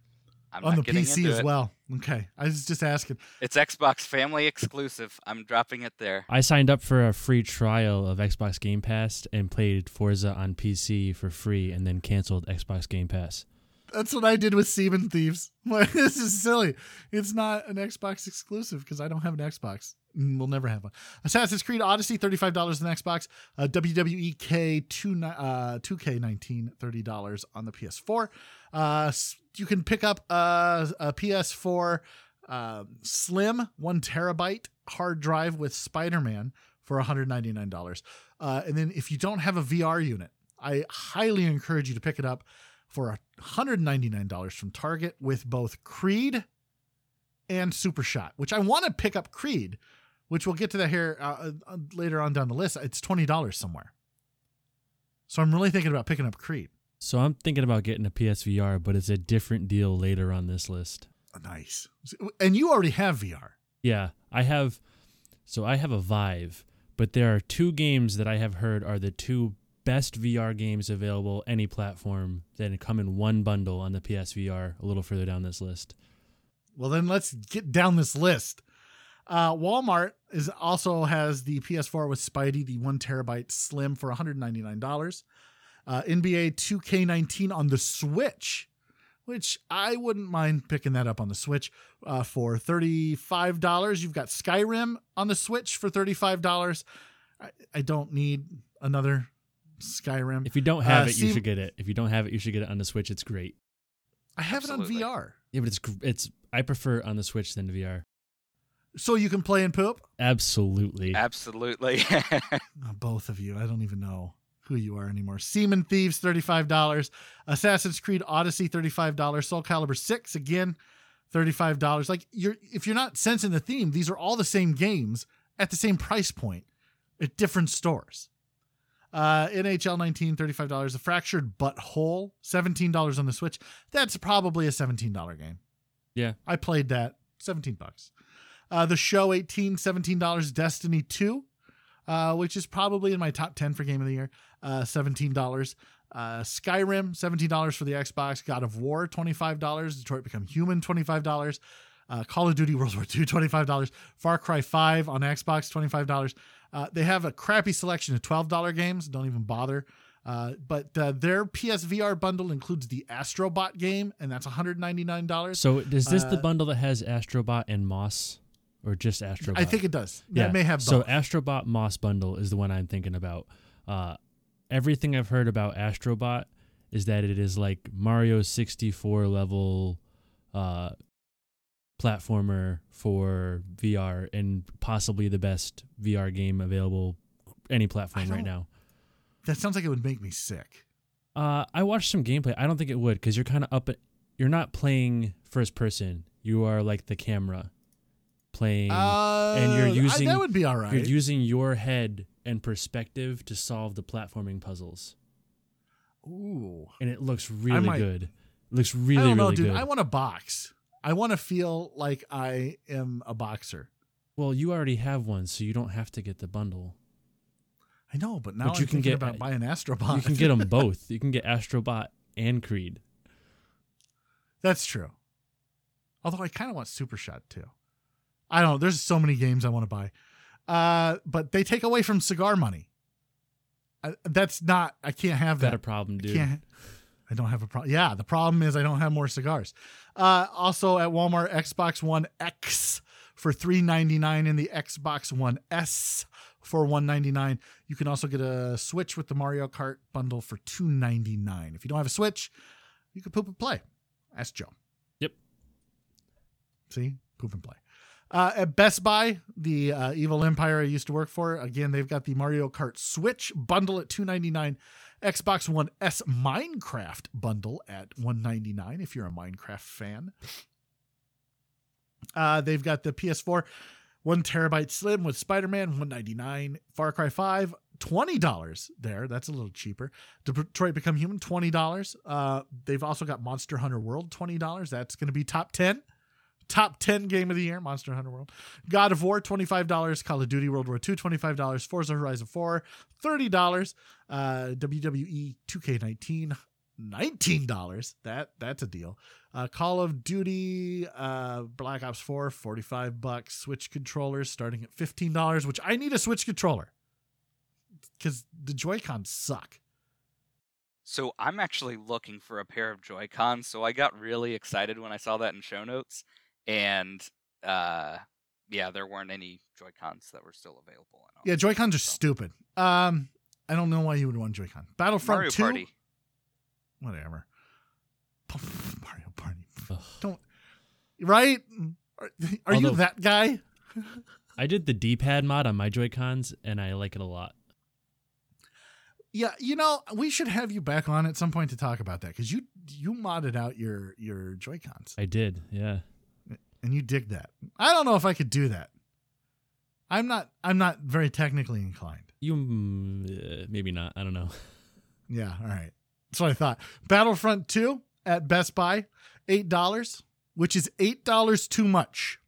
I'm on the P C as well. Okay, I was just asking. It's Xbox Family exclusive. I'm dropping it there. I signed up for a free trial of Xbox Game Pass and played Forza on P C for free, and then canceled Xbox Game Pass. That's what I did with Sea of Thieves. This is silly. It's not an Xbox exclusive because I don't have an Xbox. We'll never have one. Assassin's Creed Odyssey, thirty-five dollars on the Xbox. Uh, W W E K two K nineteen, thirty dollars on the P S four. Uh, you can pick up a, a P S four uh, Slim, one terabyte hard drive with Spider-Man for one hundred ninety-nine dollars. Uh, and then if you don't have a V R unit, I highly encourage you to pick it up for one hundred ninety-nine dollars from Target with both Creed and Super Shot, which I want to pick up Creed, which we'll get to that here uh, later on down the list. It's twenty dollars somewhere. So I'm really thinking about picking up Creed. So I'm thinking about getting a P S V R, but it's a different deal later on this list. Nice. And you already have V R. Yeah, I have. So I have a Vive, but there are two games that I have heard are the two best V R games available any platform that come in one bundle on the P S V R a little further down this list. Well, then let's get down this list. Uh, Walmart is also has the P S four with Spidey, the one terabyte slim for one hundred ninety-nine dollars. Uh, N B A two K nineteen on the Switch, which I wouldn't mind picking that up on the Switch uh, for thirty-five dollars. You've got Skyrim on the Switch for thirty-five dollars. I, I don't need another Skyrim. If you don't have uh, it, see, you should get it. If you don't have it, you should get it on the Switch. It's great. I have Absolutely. It on V R. Yeah, but it's it's I prefer it on the Switch than V R. So you can play and poop? Absolutely. Absolutely. Both of you. I don't even know who you are anymore. Seaman Thieves, thirty-five dollars. Assassin's Creed Odyssey, thirty-five dollars. Soul Calibur six, again, thirty-five dollars. Like, you're if you're not sensing the theme, these are all the same games at the same price point at different stores. Uh, N H L nineteen, thirty-five dollars. The Fractured Butthole, seventeen dollars on the Switch. That's probably a seventeen dollars game. Yeah. I played that. seventeen bucks. Uh, the Show eighteen, seventeen dollars. Destiny two. Uh, which is probably in my top ten for game of the year, uh, seventeen dollars. Uh, Skyrim, seventeen dollars for the Xbox. God of War, twenty-five dollars. Detroit Become Human, twenty-five dollars. Uh, Call of Duty World War Two, twenty-five dollars. Far Cry five on Xbox, twenty-five dollars. Uh, they have a crappy selection of twelve dollars games. Don't even bother. Uh, but uh, their P S V R bundle includes the Astro Bot game, and that's one hundred ninety-nine dollars. So is this uh, the bundle that has Astro Bot and Moss? Or just Astrobot? I think it does. Yeah, yeah. It may have both. So Astrobot Moss Bundle is the one I'm thinking about. Uh, everything I've heard about Astrobot is that it is like Mario sixty-four level uh, platformer for V R and possibly the best V R game available any platform right now. That sounds like it would make me sick. Uh, I watched some gameplay. I don't think it would because you're kind of up. At, you're not playing first person. You are like the camera. Playing uh, and you're using I, that would be all right. You're using your head and perspective to solve the platforming puzzles. Ooh, and it looks really might, good. It looks really I don't know, really dude, good. I want to box. I want to feel like I am a boxer. Well, you already have one, so you don't have to get the bundle. I know, but now but you I'm can get about buying Astrobot. You can get them both. You can get Astrobot and Creed. That's true. Although I kind of want Super Shot too. I don't know. There's so many games I want to buy. Uh, but they take away from cigar money. I, that's not, I can't have that. Is that a problem, dude? I, can't, I don't have a problem. Yeah, the problem is I don't have more cigars. Uh, also at Walmart, Xbox One X for three ninety-nine dollars and the Xbox One S for one ninety-nine dollars. You can also get a Switch with the Mario Kart bundle for two ninety-nine dollars. If you don't have a Switch, you can poop and play. Ask Joe. Yep. See? Poop and play. Uh, at Best Buy, the uh, Evil Empire I used to work for, again, they've got the Mario Kart Switch bundle at two ninety-nine dollars, Xbox One S Minecraft bundle at one ninety-nine dollars if you're a Minecraft fan. Uh, they've got the P S four one terabyte slim with Spider-Man, one ninety-nine dollars, Far Cry five, twenty dollars there. That's a little cheaper. Detroit Become Human, twenty dollars. Uh, they've also got Monster Hunter World, twenty dollars. That's going to be top ten. Top ten game of the year, Monster Hunter World. God of War, twenty-five dollars. Call of Duty World War Two, twenty-five dollars. Forza Horizon four, thirty dollars. Uh, W W E two K nineteen, nineteen dollars. That That's a deal. Uh, Call of Duty uh, Black Ops four, forty-five dollars. Switch controllers starting at fifteen dollars, which I need a Switch controller because the Joy-Cons suck. So I'm actually looking for a pair of Joy-Cons. So I got really excited when I saw that in show notes. And, uh, yeah, there weren't any Joy-Cons that were still available. Yeah, Joy-Cons are so stupid. Um, I don't know why you would want Joy-Con. Battlefront Mario two? Party. Whatever. Mario Party. Ugh. Don't. Right? Are, are Although, you that guy? I did the D-pad mod on my Joy-Cons, and I like it a lot. Yeah, you know, we should have you back on at some point to talk about that, because you you modded out your, your Joy-Cons. I did, yeah. And you dig that. I don't know if I could do that. I'm not. I'm not very technically inclined. You uh, maybe not. I don't know. Yeah. All right. That's what I thought. Battlefront two at Best Buy, eight dollars, which is eight dollars too much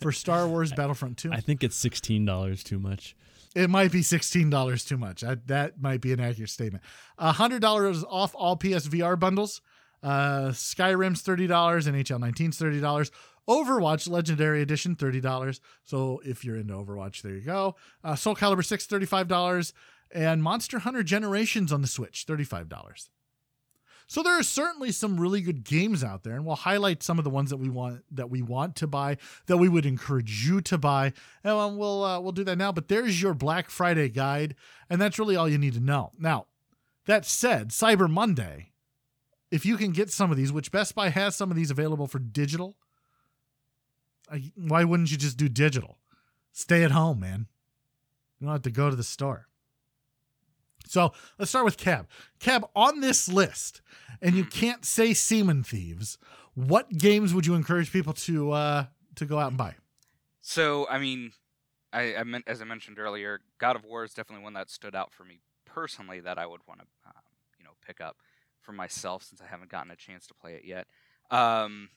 for Star Wars Battlefront two. I think it's sixteen dollars too much. It might be sixteen dollars too much. I, that might be an accurate statement. one hundred dollars off all P S V R bundles. Uh, Skyrim's thirty dollars, N H L nineteen's thirty dollars. Overwatch Legendary Edition, thirty dollars. So if you're into Overwatch, there you go. Uh, Soul Calibur six, thirty-five dollars. And Monster Hunter Generations on the Switch, thirty-five dollars. So there are certainly some really good games out there, and we'll highlight some of the ones that we want that we want to buy, that we would encourage you to buy, and we'll uh, we'll do that now. But there's your Black Friday guide, and that's really all you need to know. Now, that said, Cyber Monday, if you can get some of these, which Best Buy has some of these available for digital, I, why wouldn't you just do digital? Stay at home, man. You don't have to go to the store. So let's start with Cab. Cab, on this list, and you can't say Semen Thieves, what games would you encourage people to uh, to go out and buy? So, I mean, I, I meant, as I mentioned earlier, God of War is definitely one that stood out for me personally that I would want to um, you know, pick up for myself since I haven't gotten a chance to play it yet. Um,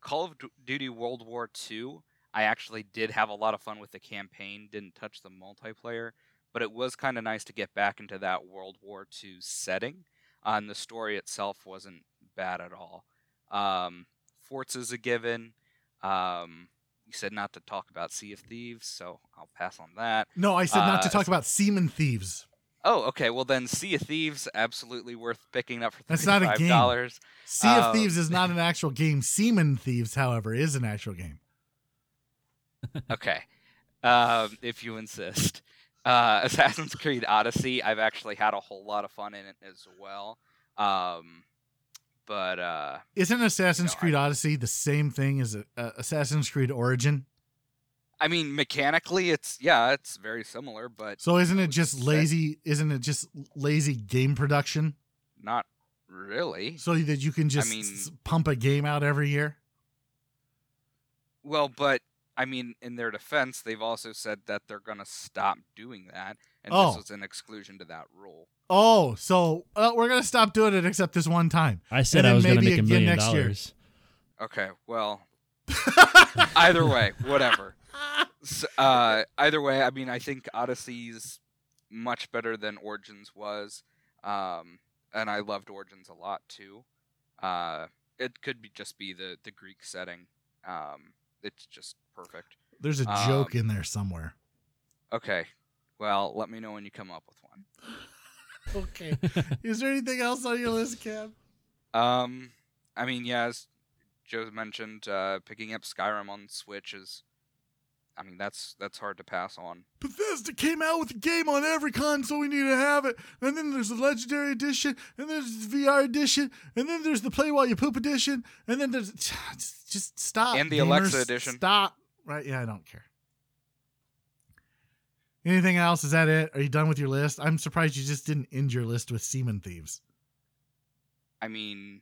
Call of Duty World War two, I actually did have a lot of fun with the campaign, didn't touch the multiplayer, but it was kind of nice to get back into that World War two setting. Uh, and the story itself wasn't bad at all. Um, Forza's a given. Um, you said not to talk about Sea of Thieves, so I'll pass on that. No, I said not uh, to talk so- about Semen Thieves. Oh, okay. Well, then Sea of Thieves, absolutely worth picking up for thirty-five dollars. That's not a game. Sea of um, Thieves is not an actual game. Semen Thieves, however, is an actual game. Okay. Um, if you insist. Uh, Assassin's Creed Odyssey, I've actually had a whole lot of fun in it as well. Um, but uh, isn't Assassin's you know, Creed I, Odyssey the same thing as a, uh, Assassin's Creed Origin? I mean, mechanically, it's yeah, it's very similar. But so isn't it just lazy? Isn't it just lazy game production? Not really. So that you can just I mean, pump a game out every year. Well, but. I mean, in their defense, they've also said that they're going to stop doing that, and oh. this was an exclusion to that rule. Oh, so uh, we're going to stop doing it except this one time. I said I was going to make a million dollars. Year. Okay, well, either way, whatever. So, uh, either way, I mean, I think Odyssey's much better than Origins was, um, and I loved Origins a lot, too. Uh, it could be just be the, the Greek setting. Um, it's just perfect. There's a joke um, in there somewhere. Okay. Well, let me know when you come up with one. Okay. Is there anything else on your list, Cam? Um, I mean, yeah, as Joe mentioned, uh, picking up Skyrim on Switch is, I mean, that's that's hard to pass on. Bethesda came out with a game on every console. We need to have it. And then there's the Legendary Edition, and there's the V R Edition, and then there's the Play While You Poop Edition, and then there's... Just stop. And the gamers. Alexa Edition. Stop. Right? Yeah, I don't care. Anything else? Is that it? Are you done with your list? I'm surprised you just didn't end your list with Semen Thieves. I mean,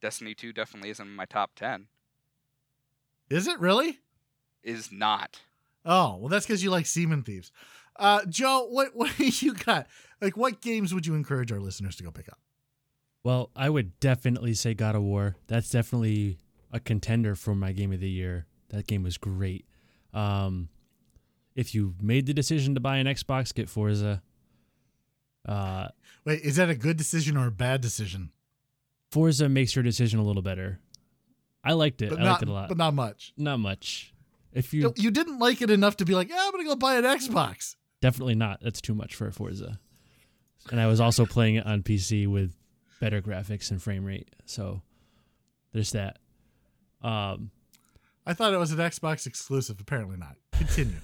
Destiny two definitely isn't in my top ten. Is it really? Is not. Oh, well, that's because you like Semen Thieves. Uh, Joe, what what do you got? Like, what games would you encourage our listeners to go pick up? Well, I would definitely say God of War. That's definitely a contender for my game of the year. That game was great. Um, if you made the decision to buy an Xbox, get Forza. Uh, Wait, is that a good decision or a bad decision? Forza makes your decision a little better. I liked it. But I not, liked it a lot. But not much. Not much. If you you didn't like it enough to be like, yeah, I'm going to go buy an Xbox. Definitely not. That's too much for a Forza. And I was also playing it on P C with better graphics and frame rate. So there's that. Um, I thought it was an Xbox exclusive. Apparently not. Continue.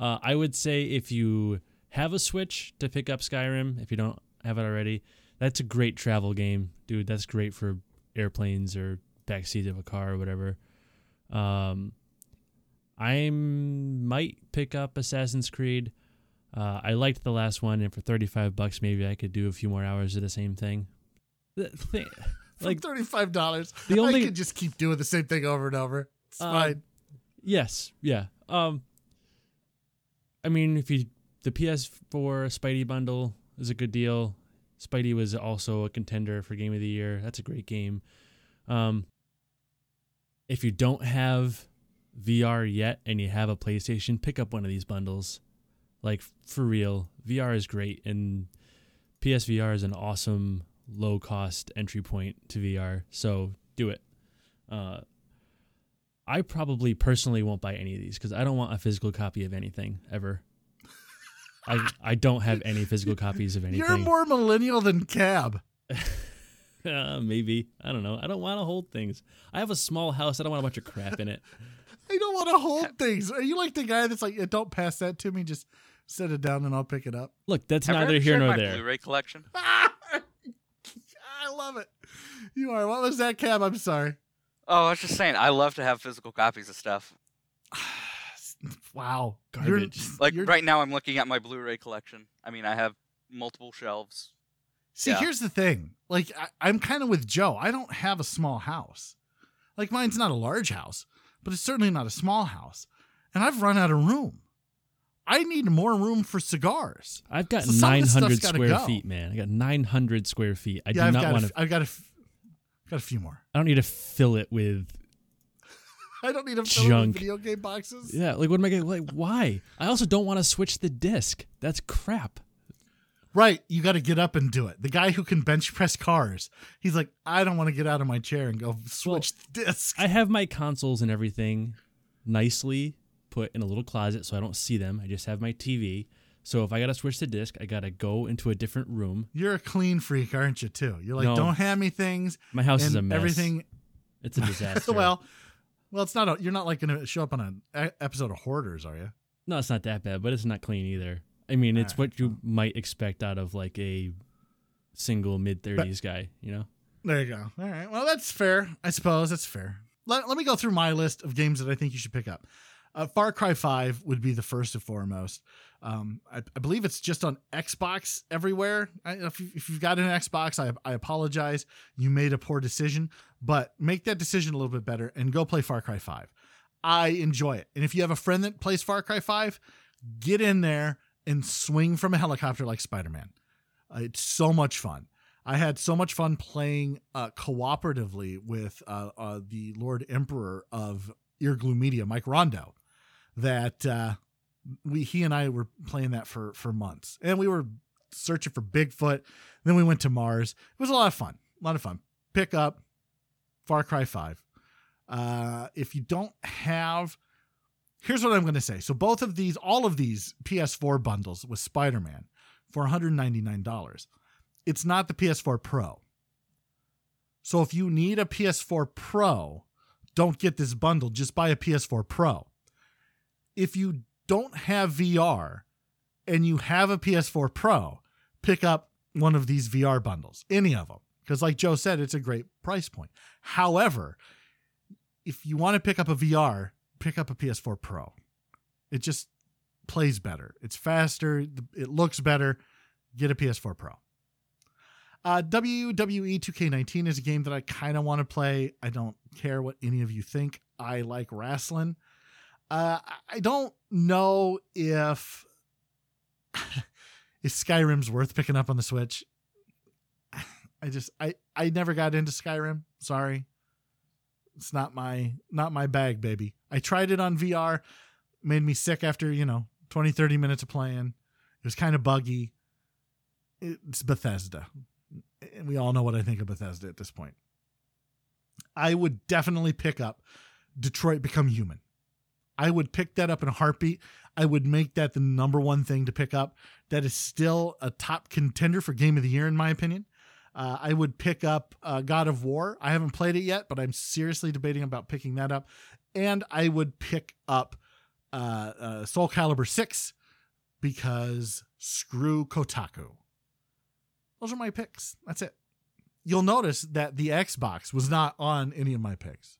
uh, I would say if you have a Switch to pick up Skyrim, if you don't have it already, that's a great travel game, dude. That's great for airplanes or backseat of a car or whatever. Um, I might pick up Assassin's Creed. Uh, I liked the last one, and for thirty-five bucks, maybe I could do a few more hours of the same thing. Like thirty-five dollars, the only, I could just keep doing the same thing over and over. It's um, fine. Yes, yeah. Um, I mean, if you the P S four Spidey bundle is a good deal. Spidey was also a contender for Game of the Year. That's a great game. Um, if you don't have V R yet and you have a PlayStation, pick up one of these bundles. Like, for real, V R is great, and P S V R is an awesome low-cost entry point to V R, so do it. Uh, I probably personally won't buy any of these because I don't want a physical copy of anything ever. I I don't have any physical copies of anything. You're more millennial than Cab. uh, maybe. I don't know. I don't want to hold things. I have a small house. I don't want a bunch of crap in it. I don't want to hold things. Are you like the guy that's like, don't pass that to me. Just set it down and I'll pick it up. Look, that's have neither here nor there. My Blu-ray collection. I love it. You are. What was that, Cab? I'm sorry. Oh, I was just saying, I love to have physical copies of stuff. Wow. Garbage. You're, like you're... right now I'm looking at my Blu-ray collection. I mean, I have multiple shelves. See, yeah. Here's the thing. Like, I, I'm kind of with Joe. I don't have a small house. Like, mine's not a large house, but it's certainly not a small house. And I've run out of room. I need more room for cigars. I've got so nine hundred square go. feet, man. I got nine hundred square feet. I yeah, do I've not want to. F- I've got a, f- got a few more. I don't need to fill it with. I don't need to fill in video game boxes. Yeah, like what am I getting? Like, why? I also don't want to switch the disc. That's crap. Right, you got to get up and do it. The guy who can bench press cars, he's like, I don't want to get out of my chair and go switch well, the disc. I have my consoles and everything nicely put in a little closet so I don't see them. I just have my T V. So if I got to switch the disc, I got to go into a different room. You're a clean freak, aren't you, too? You're like, no, don't hand me things. My house and is a mess. Everything. It's a disaster. well, Well, it's not. A, you're not like going to show up on an episode of Hoarders, are you? No, it's not that bad, but it's not clean either. I mean, it's right. What you might expect out of like a single mid thirties guy, you know? There you go. All right. Well, that's fair. I suppose that's fair. Let, let me go through my list of games that I think you should pick up. Uh, Far Cry five would be the first and foremost. Um, I, I believe it's just on Xbox everywhere. I, if, you, if you've got an Xbox, I, I apologize. You made a poor decision, but make that decision a little bit better and go play Far Cry five. I enjoy it. And if you have a friend that plays Far Cry five, get in there and swing from a helicopter like Spider-Man. Uh, it's so much fun. I had so much fun playing uh, cooperatively with uh, uh, the Lord Emperor of EarGlue Media, Mike Rondo, that... Uh, We he and I were playing that for for months, and we were searching for Bigfoot. Then we went to Mars. It was a lot of fun. A lot of fun. Pick up Far Cry five. Uh, if you don't have, here's what I'm going to say. So both of these, all of these P S four bundles with Spider-Man for one hundred ninety-nine dollars. It's not the P S four Pro. So if you need a P S four Pro, don't get this bundle. Just buy a P S four Pro. If you don't have V R and you have a P S four Pro, pick up one of these V R bundles, any of them. Because like Joe said, it's a great price point. However, if you want to pick up a V R, pick up a P S four Pro. It just plays better. It's faster. It looks better. Get a P S four Pro. Uh, W W E two K nineteen is a game that I kind of want to play. I don't care what any of you think. I like wrestling. Uh, I don't know if is Skyrim's worth picking up on the Switch. I just I, I never got into Skyrim. Sorry, it's not my not my bag, baby. I tried it on V R, made me sick after you know twenty, thirty minutes of playing. It was kind of buggy. It's Bethesda, and we all know what I think of Bethesda at this point. I would definitely pick up Detroit Become Human. I would pick that up in a heartbeat. I would make that the number one thing to pick up. That is still a top contender for Game of the Year, in my opinion. Uh, I would pick up uh, God of War. I haven't played it yet, but I'm seriously debating about picking that up. And I would pick up uh, uh, Soul Calibur six because screw Kotaku. Those are my picks. That's it. You'll notice that the Xbox was not on any of my picks.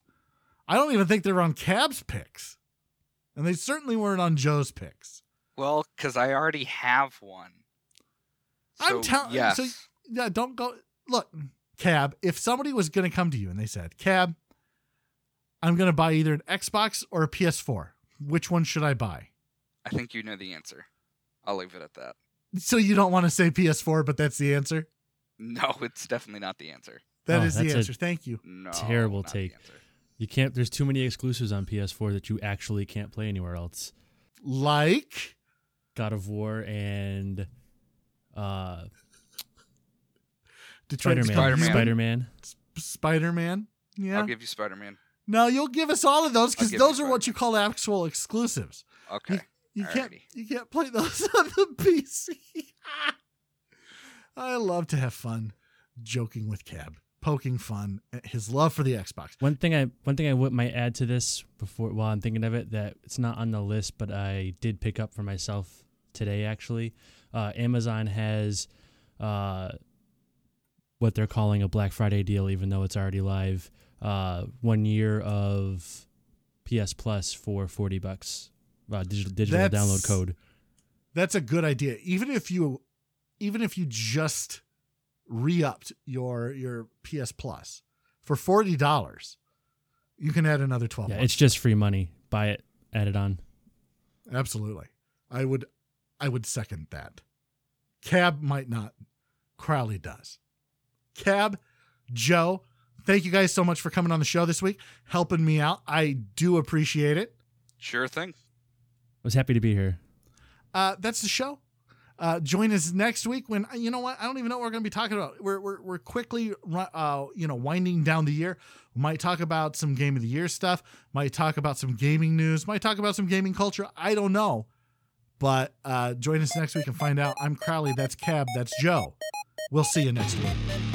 I don't even think they were on Cab's picks. And they certainly weren't on Joe's picks. Well, because I already have one. So, I'm telling you. Yes. So, yeah, don't go. Look, Cab, if somebody was going to come to you and they said, Cab, I'm going to buy either an Xbox or a P S four. Which one should I buy? I think you know the answer. I'll leave it at that. So you don't want to say P S four, but that's the answer? No, it's definitely not the answer. That oh, is the answer. Thank you. No, terrible take. You can't. There's too many exclusives on P S four that you actually can't play anywhere else. Like God of War and uh, Detroit Spider-Man. Spider-Man. Spider-Man. Yeah. I'll give you Spider-Man. No, you'll give us all of those because those are what you call actual exclusives. Okay. You, you can't. You can't play those on the P C. I love to have fun joking with Cab, poking fun at his love for the Xbox. One thing I one thing I would, might add to this before while I'm thinking of it that it's not on the list, but I did pick up for myself today actually. Uh, Amazon has uh, what they're calling a Black Friday deal, even though it's already live. Uh, one year of P S Plus for forty bucks. Uh, digital digital that's, download code. That's a good idea. Even if you. Even if you just re-upped your your P S Plus for forty dollars, you can add another twelve. Yeah, it's just free money. Buy it, add it on. Absolutely. I would I would second that. Cab might not. Crowley does. Cab, Joe, thank you guys so much for coming on the show this week, helping me out. I do appreciate it. Sure thing. I was happy to be here. Uh, that's the show. Uh, join us next week when, you know what, I don't even know what we're going to be talking about. We're we're we're quickly, uh, you know, winding down the year. We might talk about some Game of the Year stuff. Might talk about some gaming news. Might talk about some gaming culture. I don't know. But uh, join us next week and find out. I'm Crowley. That's Cab. That's Joe. We'll see you next week.